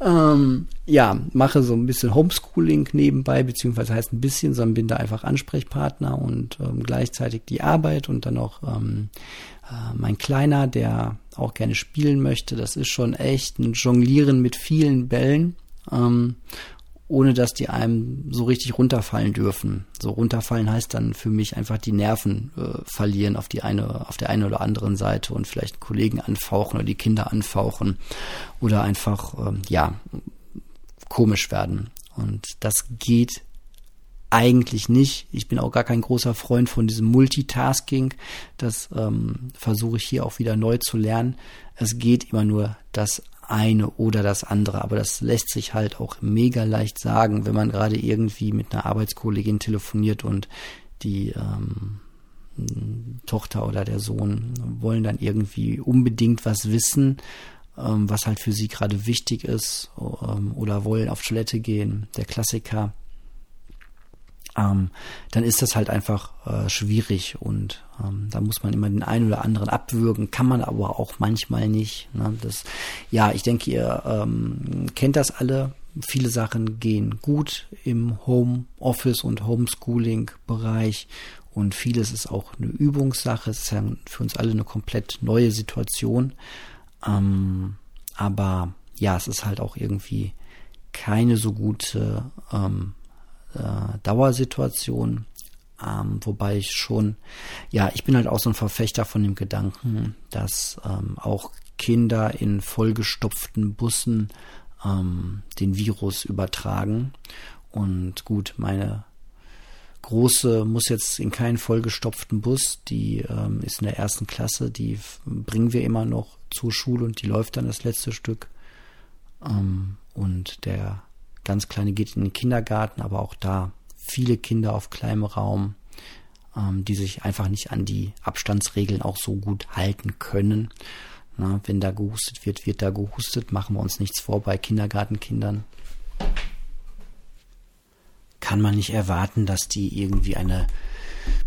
Mache so ein bisschen Homeschooling nebenbei, beziehungsweise heißt ein bisschen, sondern bin da einfach Ansprechpartner und gleichzeitig die Arbeit und dann auch mein Kleiner, der auch gerne spielen möchte. Das ist schon echt ein Jonglieren mit vielen Bällen, ohne dass die einem so richtig runterfallen dürfen. So runterfallen heißt dann für mich einfach die Nerven verlieren auf der einen oder anderen Seite und vielleicht Kollegen anfauchen oder die Kinder anfauchen oder einfach, komisch werden. Und das geht eigentlich nicht. Ich bin auch gar kein großer Freund von diesem Multitasking. Das versuche ich hier auch wieder neu zu lernen. Es geht immer nur das eine oder das andere, aber das lässt sich halt auch mega leicht sagen, wenn man gerade irgendwie mit einer Arbeitskollegin telefoniert und die Tochter oder der Sohn wollen dann irgendwie unbedingt was wissen, was halt für sie gerade wichtig ist, oder wollen auf Toilette gehen, der Klassiker, dann ist das halt einfach schwierig und da muss man immer den einen oder anderen abwürgen, kann man aber auch manchmal nicht. Ne? Ich denke, ihr kennt das alle. Viele Sachen gehen gut im Homeoffice- und Homeschooling-Bereich und vieles ist auch eine Übungssache. Es ist ja für uns alle eine komplett neue Situation. Aber ja, es ist halt auch irgendwie keine so gute Dauersituation, wobei ich schon, ich bin halt auch so ein Verfechter von dem Gedanken, dass auch Kinder in vollgestopften Bussen den Virus übertragen. Und gut, meine Große muss jetzt in keinen vollgestopften Bus, die ist in der ersten Klasse, die bringen wir immer noch zur Schule und die läuft dann das letzte Stück. Und der ganz Kleine geht in den Kindergarten, aber auch da viele Kinder auf kleinem Raum, die sich einfach nicht an die Abstandsregeln auch so gut halten können. Na, wenn da gehustet wird, wird da gehustet. Machen wir uns nichts vor bei Kindergartenkindern. Kann man nicht erwarten, dass die irgendwie eine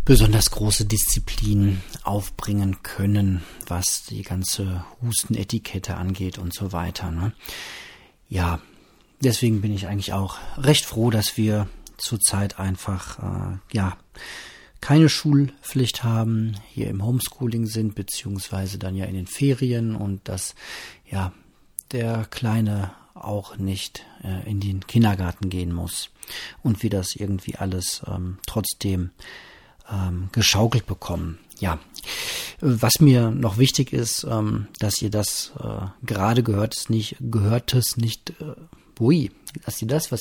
besonders große Disziplin aufbringen können, was die ganze Hustenetikette angeht und so weiter. Ne? Ja, deswegen bin ich eigentlich auch recht froh, dass wir zurzeit einfach keine Schulpflicht haben, hier im Homeschooling sind, beziehungsweise dann ja in den Ferien und dass der Kleine auch nicht in den Kindergarten gehen muss und wir das irgendwie alles trotzdem geschaukelt bekommen. ja, was mir noch wichtig ist, dass ihr das gerade was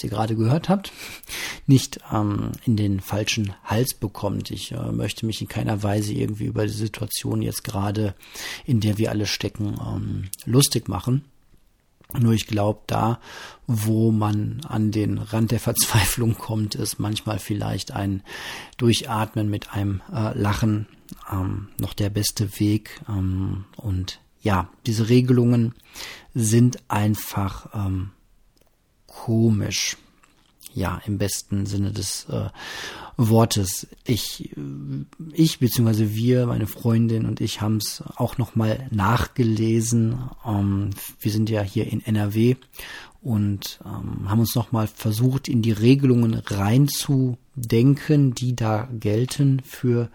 ihr gerade gehört habt, nicht in den falschen Hals bekommt. Ich möchte mich in keiner Weise irgendwie über die Situation jetzt gerade, in der wir alle stecken, lustig machen. Nur ich glaube, da, wo man an den Rand der Verzweiflung kommt, ist manchmal vielleicht ein Durchatmen mit einem Lachen noch der beste Weg. Und ja, diese Regelungen sind einfach komisch. Ja, im besten Sinne des Wortes. Ich beziehungsweise wir, meine Freundin und ich, haben es auch nochmal nachgelesen. Wir sind ja hier in NRW und haben uns nochmal versucht, in die Regelungen reinzudenken, die da gelten für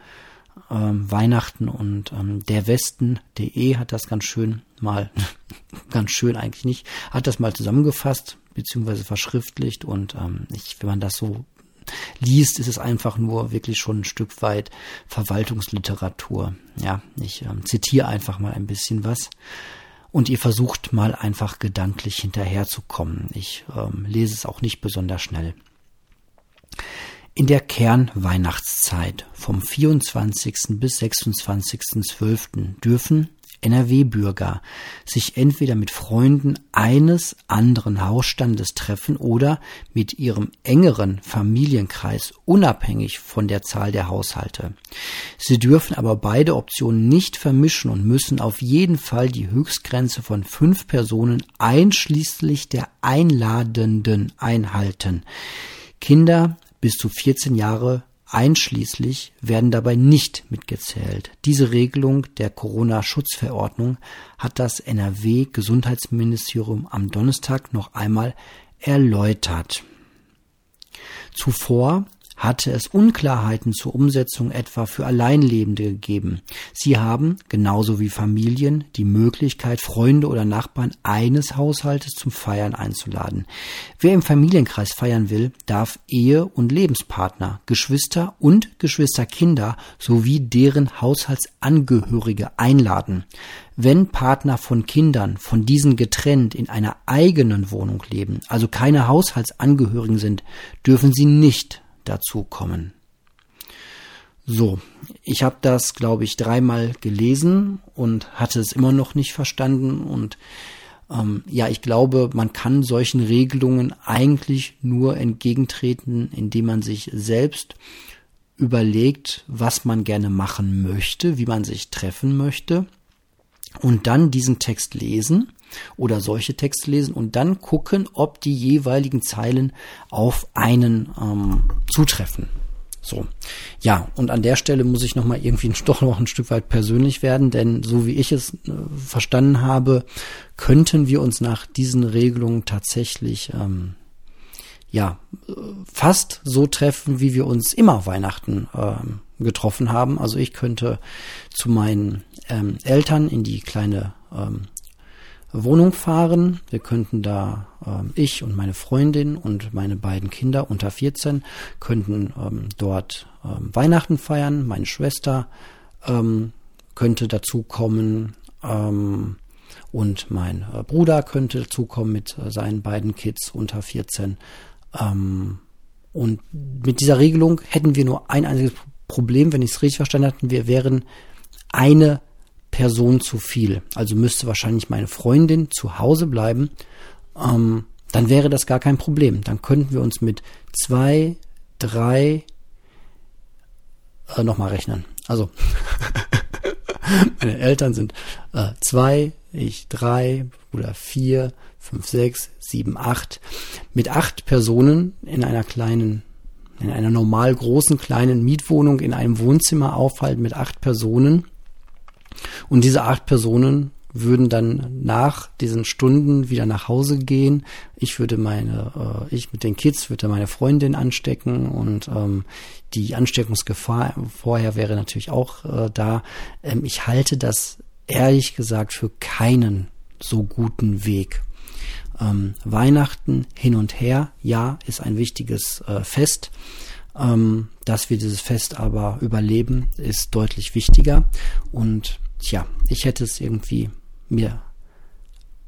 Weihnachten, und derwesten.de hat das hat das mal zusammengefasst beziehungsweise verschriftlicht, und wenn man das so liest, ist es einfach nur wirklich schon ein Stück weit Verwaltungsliteratur. Ja, ich zitiere einfach mal ein bisschen was und ihr versucht mal einfach gedanklich hinterherzukommen. Ich lese es auch nicht besonders schnell. In der Kernweihnachtszeit vom 24. bis 26.12. dürfen NRW-Bürger sich entweder mit Freunden eines anderen Hausstandes treffen oder mit ihrem engeren Familienkreis, unabhängig von der Zahl der Haushalte. Sie dürfen aber beide Optionen nicht vermischen und müssen auf jeden Fall die Höchstgrenze von 5 Personen einschließlich der Einladenden einhalten. Kinder bis zu 14 Jahre einschließlich werden dabei nicht mitgezählt. Diese Regelung der Corona-Schutzverordnung hat das NRW-Gesundheitsministerium am Donnerstag noch einmal erläutert. Zuvor hatte es Unklarheiten zur Umsetzung etwa für Alleinlebende gegeben. Sie haben, genauso wie Familien, die Möglichkeit, Freunde oder Nachbarn eines Haushaltes zum Feiern einzuladen. Wer im Familienkreis feiern will, darf Ehe- und Lebenspartner, Geschwister und Geschwisterkinder sowie deren Haushaltsangehörige einladen. Wenn Partner von Kindern von diesen getrennt in einer eigenen Wohnung leben, also keine Haushaltsangehörigen sind, dürfen sie nicht dazu kommen. So, ich habe das, glaube ich, 3-mal gelesen und hatte es immer noch nicht verstanden. Und ich glaube, man kann solchen Regelungen eigentlich nur entgegentreten, indem man sich selbst überlegt, was man gerne machen möchte, wie man sich treffen möchte, und dann diesen Text lesen oder solche Texte lesen und dann gucken, ob die jeweiligen Zeilen auf einen zutreffen. So, ja, und an der Stelle muss ich nochmal irgendwie doch noch ein Stück weit persönlich werden, denn so wie ich es verstanden habe, könnten wir uns nach diesen Regelungen tatsächlich fast so treffen, wie wir uns immer Weihnachten getroffen haben. Also ich könnte zu meinen Eltern in die kleine Wohnung fahren. Wir könnten da, ich und meine Freundin und meine beiden Kinder unter 14 könnten dort Weihnachten feiern. Meine Schwester könnte dazukommen und mein Bruder könnte dazukommen mit seinen beiden Kids unter 14. Und mit dieser Regelung hätten wir nur ein einziges Problem, wenn ich es richtig verstanden habe. Wir wären eine Person zu viel. Also müsste wahrscheinlich meine Freundin zu Hause bleiben. Dann wäre das gar kein Problem. Dann könnten wir uns mit 2, 3 nochmal rechnen. Also meine Eltern sind 2, ich 3 oder 4, 5, 6, 7, 8. Mit 8 Personen in einer normal großen kleinen Mietwohnung in einem Wohnzimmer aufhalten mit 8 Personen. Und diese 8 Personen würden dann nach diesen Stunden wieder nach Hause gehen. Ich mit den Kids würde meine Freundin anstecken und die Ansteckungsgefahr vorher wäre natürlich auch da. Ich halte das ehrlich gesagt für keinen so guten Weg. Weihnachten hin und her, ja, ist ein wichtiges Fest. Dass wir dieses Fest aber überleben, ist deutlich wichtiger. Und tja, ich hätte es irgendwie mir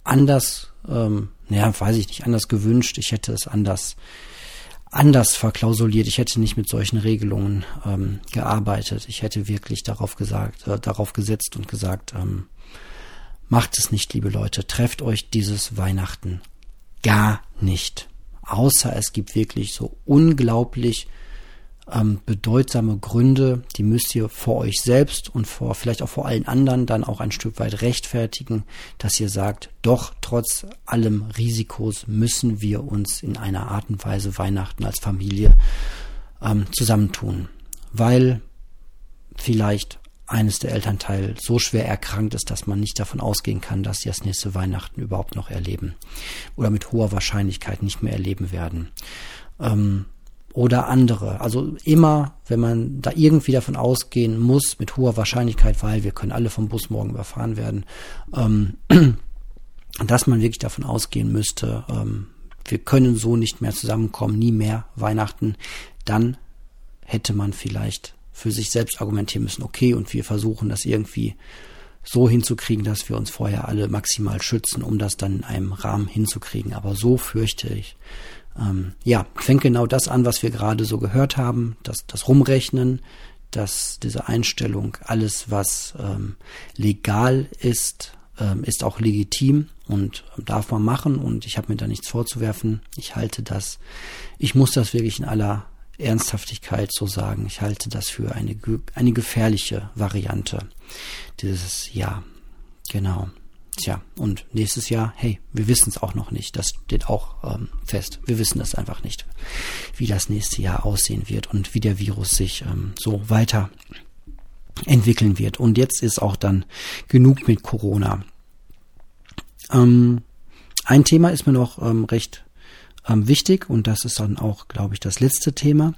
anders, anders gewünscht. Ich hätte es anders verklausuliert. Ich hätte nicht mit solchen Regelungen gearbeitet. Ich hätte wirklich darauf gesetzt und gesagt, macht es nicht, liebe Leute. Trefft euch dieses Weihnachten gar nicht. Außer es gibt wirklich so unglaublich bedeutsame Gründe, die müsst ihr vor euch selbst und vielleicht auch vor allen anderen dann auch ein Stück weit rechtfertigen, dass ihr sagt, doch trotz allem Risikos müssen wir uns in einer Art und Weise Weihnachten als Familie zusammentun, weil vielleicht eines der Elternteile so schwer erkrankt ist, dass man nicht davon ausgehen kann, dass sie das nächste Weihnachten überhaupt noch erleben oder mit hoher Wahrscheinlichkeit nicht mehr erleben werden. Oder andere. Also immer, wenn man da irgendwie davon ausgehen muss, mit hoher Wahrscheinlichkeit, weil wir können alle vom Bus morgen überfahren werden, dass man wirklich davon ausgehen müsste, wir können so nicht mehr zusammenkommen, nie mehr Weihnachten, dann hätte man vielleicht für sich selbst argumentieren müssen, okay, und wir versuchen das irgendwie so hinzukriegen, dass wir uns vorher alle maximal schützen, um das dann in einem Rahmen hinzukriegen. Aber so fürchte ich, fängt genau das an, was wir gerade so gehört haben, das Rumrechnen, dass diese Einstellung, alles was legal ist, ist auch legitim und darf man machen und ich habe mir da nichts vorzuwerfen. Ich muss das wirklich in aller Ernsthaftigkeit so sagen, ich halte das für eine gefährliche Variante dieses Jahr. Genau. Tja, und nächstes Jahr, hey, wir wissen es auch noch nicht. Das steht auch fest. Wir wissen das einfach nicht, wie das nächste Jahr aussehen wird und wie der Virus sich so weiterentwickeln wird. Und jetzt ist auch dann genug mit Corona. Ein Thema ist mir noch recht wichtig und das ist dann auch, glaube ich, das letzte Thema.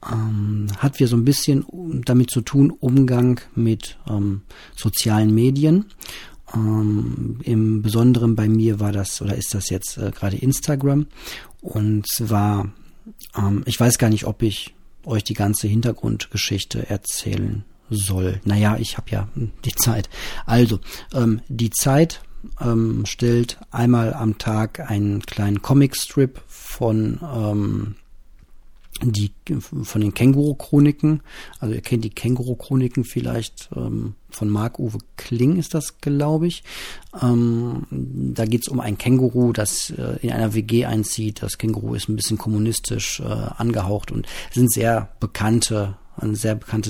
Hat wir so ein bisschen damit zu tun, Umgang mit sozialen Medien. Im Besonderen bei mir war das oder ist das jetzt gerade Instagram und zwar, ich weiß gar nicht, ob ich euch die ganze Hintergrundgeschichte erzählen soll. Naja, ich habe ja die Zeit. Also, die Zeit stellt einmal am Tag einen kleinen Comicstrip von den Känguru-Chroniken, also ihr kennt die Känguru-Chroniken vielleicht, von Marc-Uwe Kling ist das, glaube ich. Da geht es um ein Känguru, das in einer WG einzieht. Das Känguru ist ein bisschen kommunistisch angehaucht und sind eine sehr bekannte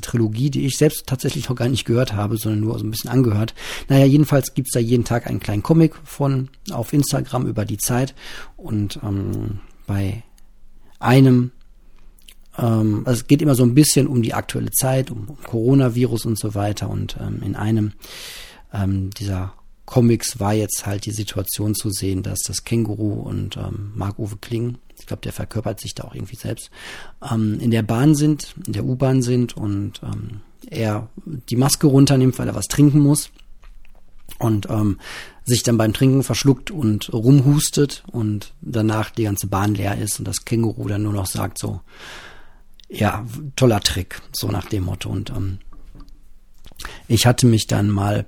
Trilogie, die ich selbst tatsächlich noch gar nicht gehört habe, sondern nur so ein bisschen angehört. Naja, jedenfalls gibt's da jeden Tag einen kleinen Comic auf Instagram über die Zeit und bei einem also es geht immer so ein bisschen um die aktuelle Zeit, um Coronavirus und so weiter. Und in einem dieser Comics war jetzt halt die Situation zu sehen, dass das Känguru und Marc-Uwe Kling, ich glaube, der verkörpert sich da auch irgendwie selbst, in der U-Bahn sind und er die Maske runternimmt, weil er was trinken muss. Und sich dann beim Trinken verschluckt und rumhustet und danach die ganze Bahn leer ist und das Känguru dann nur noch sagt so, ja, toller Trick, so nach dem Motto. Und ich hatte mich dann mal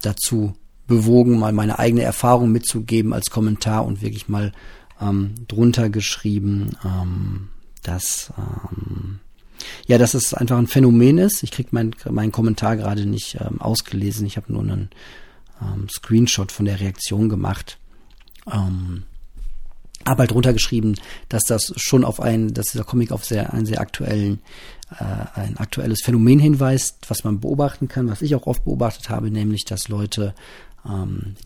dazu bewogen, mal meine eigene Erfahrung mitzugeben als Kommentar und wirklich mal drunter geschrieben, dass es einfach ein Phänomen ist. Ich kriege meinen Kommentar gerade nicht ausgelesen. Ich habe nur einen Screenshot von der Reaktion gemacht. Habe halt runtergeschrieben, dass das schon dass dieser Comic auf ein aktuelles Phänomen hinweist, was man beobachten kann, was ich auch oft beobachtet habe, nämlich, dass Leute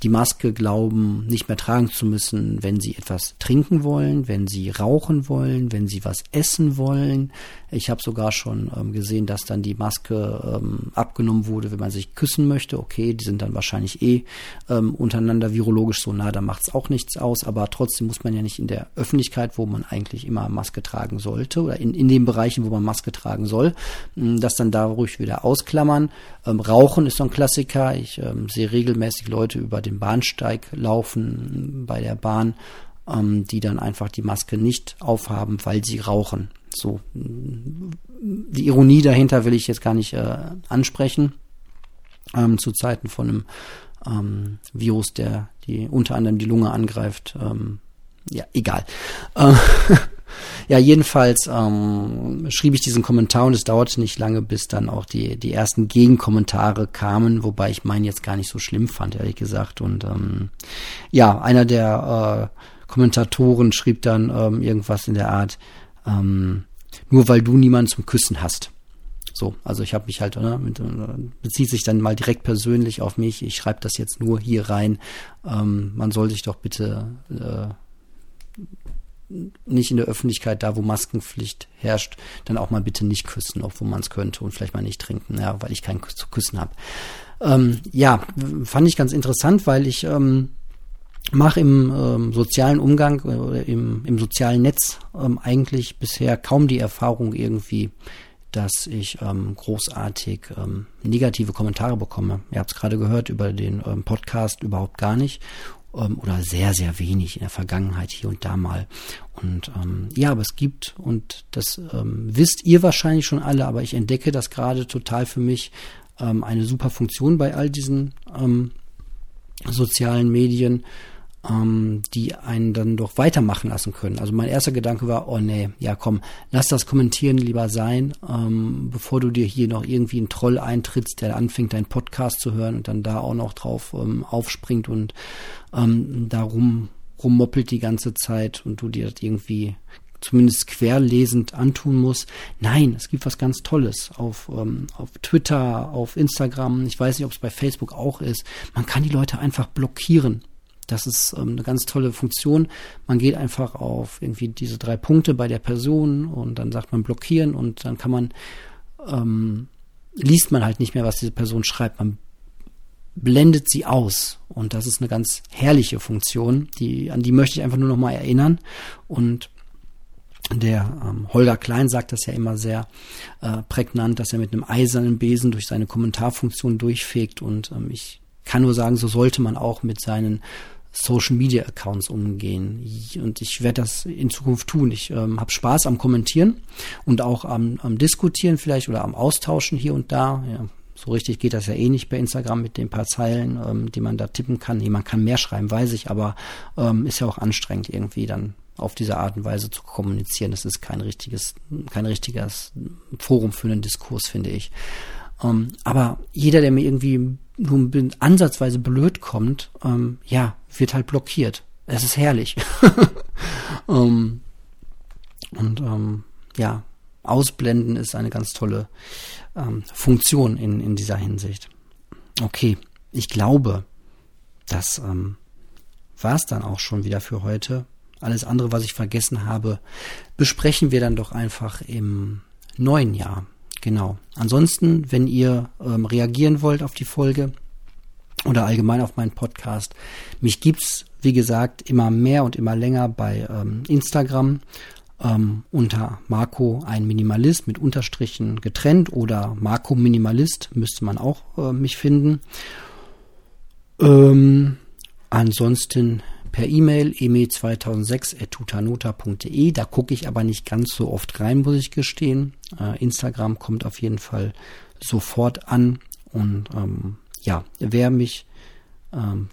die Maske glauben, nicht mehr tragen zu müssen, wenn sie etwas trinken wollen, wenn sie rauchen wollen, wenn sie was essen wollen. Ich habe sogar schon gesehen, dass dann die Maske abgenommen wurde, wenn man sich küssen möchte. Okay, die sind dann wahrscheinlich untereinander virologisch so nah, da macht's auch nichts aus. Aber trotzdem muss man ja nicht in der Öffentlichkeit, wo man eigentlich immer Maske tragen sollte oder in den Bereichen, wo man Maske tragen soll, das dann da ruhig wieder ausklammern. Rauchen ist so ein Klassiker. Ich sehe regelmäßig Leute über den Bahnsteig laufen bei der Bahn, die dann einfach die Maske nicht aufhaben, weil sie rauchen. So, die Ironie dahinter will ich jetzt gar nicht ansprechen. Zu Zeiten von einem Virus, der die unter anderem die Lunge angreift. Ja, egal. Ja, jedenfalls schrieb ich diesen Kommentar und es dauerte nicht lange, bis dann auch die ersten Gegenkommentare kamen, wobei ich meinen jetzt gar nicht so schlimm fand, ehrlich gesagt. Und ja, einer der Kommentatoren schrieb dann irgendwas in der Art, nur weil du niemanden zum Küssen hast. So, also ich habe mich halt, bezieht sich dann mal direkt persönlich auf mich, ich schreibe das jetzt nur hier rein, man soll sich doch bitte nicht in der Öffentlichkeit, da wo Maskenpflicht herrscht, dann auch mal bitte nicht küssen, obwohl man es könnte und vielleicht mal nicht trinken, ja, weil ich keinen zu küssen habe. Ja, fand ich ganz interessant, weil ich mache im sozialen Umgang, im sozialen Netz eigentlich bisher kaum die Erfahrung irgendwie, dass ich großartig negative Kommentare bekomme. Ihr habt es gerade gehört, über den Podcast überhaupt gar nicht. Oder sehr, sehr wenig in der Vergangenheit, hier und da mal. Und ja, aber es gibt, und das wisst ihr wahrscheinlich schon alle, aber ich entdecke das gerade total für mich, eine super Funktion bei all diesen sozialen Medien, die einen dann doch weitermachen lassen können. Also mein erster Gedanke war, oh nee, ja komm, lass das Kommentieren lieber sein, bevor du dir hier noch irgendwie einen Troll eintrittst, der anfängt, deinen Podcast zu hören und dann da auch noch drauf aufspringt und da rummoppelt die ganze Zeit und du dir das irgendwie zumindest querlesend antun muss. Nein, es gibt was ganz Tolles auf Twitter, auf Instagram. Ich weiß nicht, ob es bei Facebook auch ist. Man kann die Leute einfach blockieren. Das ist eine ganz tolle Funktion. Man geht einfach auf irgendwie diese 3 Punkte bei der Person und dann sagt man blockieren und dann kann man, liest man halt nicht mehr, was diese Person schreibt. Man blendet sie aus. Und das ist eine ganz herrliche Funktion, an die möchte ich einfach nur nochmal erinnern. Und der Holger Klein sagt das ja immer sehr prägnant, dass er mit einem eisernen Besen durch seine Kommentarfunktion durchfegt. Und ich kann nur sagen, so sollte man auch mit seinen Social-Media-Accounts umgehen. Und ich werde das in Zukunft tun. Ich habe Spaß am Kommentieren und auch am Diskutieren vielleicht oder am Austauschen hier und da. Ja, so richtig geht das ja eh nicht bei Instagram mit den paar Zeilen, die man da tippen kann. Nee, man kann mehr schreiben, weiß ich, aber ist ja auch anstrengend irgendwie dann auf diese Art und Weise zu kommunizieren. Das ist kein richtiges Forum für einen Diskurs, finde ich. Aber jeder, der mir irgendwie nur ansatzweise blöd kommt, ja, wird halt blockiert. Es ist herrlich. Und ja, Ausblenden ist eine ganz tolle Funktion in dieser Hinsicht. Okay, ich glaube, das war es dann auch schon wieder für heute. Alles andere, was ich vergessen habe, besprechen wir dann doch einfach im neuen Jahr. Genau. Ansonsten, wenn ihr reagieren wollt auf die Folge oder allgemein auf meinen Podcast, mich gibt's, wie gesagt, immer mehr und immer länger bei Instagram unter Marco ein Minimalist mit Unterstrichen getrennt oder Marco Minimalist müsste man auch mich finden. Ansonsten per E-Mail, eme2006@tutanota.de. Da gucke ich aber nicht ganz so oft rein, muss ich gestehen. Instagram kommt auf jeden Fall sofort an. Und ja, wer mich ein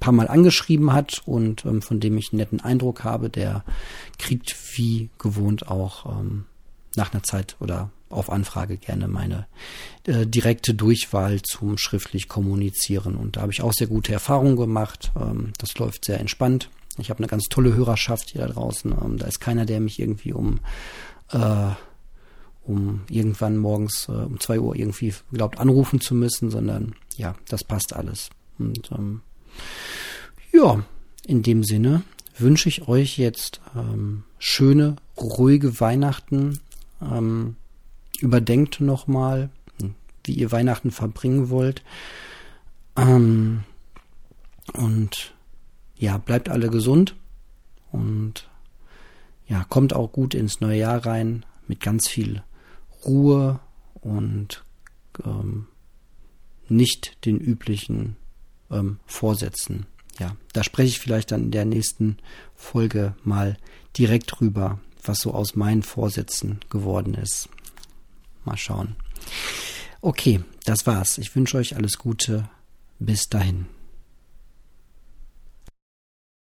paar Mal angeschrieben hat und von dem ich einen netten Eindruck habe, der kriegt wie gewohnt auch nach einer Zeit oder auf Anfrage gerne meine direkte Durchwahl zum schriftlich Kommunizieren. Und da habe ich auch sehr gute Erfahrungen gemacht. Das läuft sehr entspannt. Ich habe eine ganz tolle Hörerschaft hier da draußen. Da ist keiner, der mich irgendwie um irgendwann morgens um 2 Uhr irgendwie glaubt, anrufen zu müssen, sondern ja, das passt alles. Und ja, in dem Sinne wünsche ich euch jetzt schöne, ruhige Weihnachten. Überdenkt nochmal, wie ihr Weihnachten verbringen wollt. Und ja, bleibt alle gesund. Und ja, kommt auch gut ins neue Jahr rein mit ganz viel Ruhe und nicht den üblichen Vorsätzen. Ja, da spreche ich vielleicht dann in der nächsten Folge mal direkt drüber, was so aus meinen Vorsätzen geworden ist. Mal schauen. Okay, das war's. Ich wünsche euch alles Gute. Bis dahin.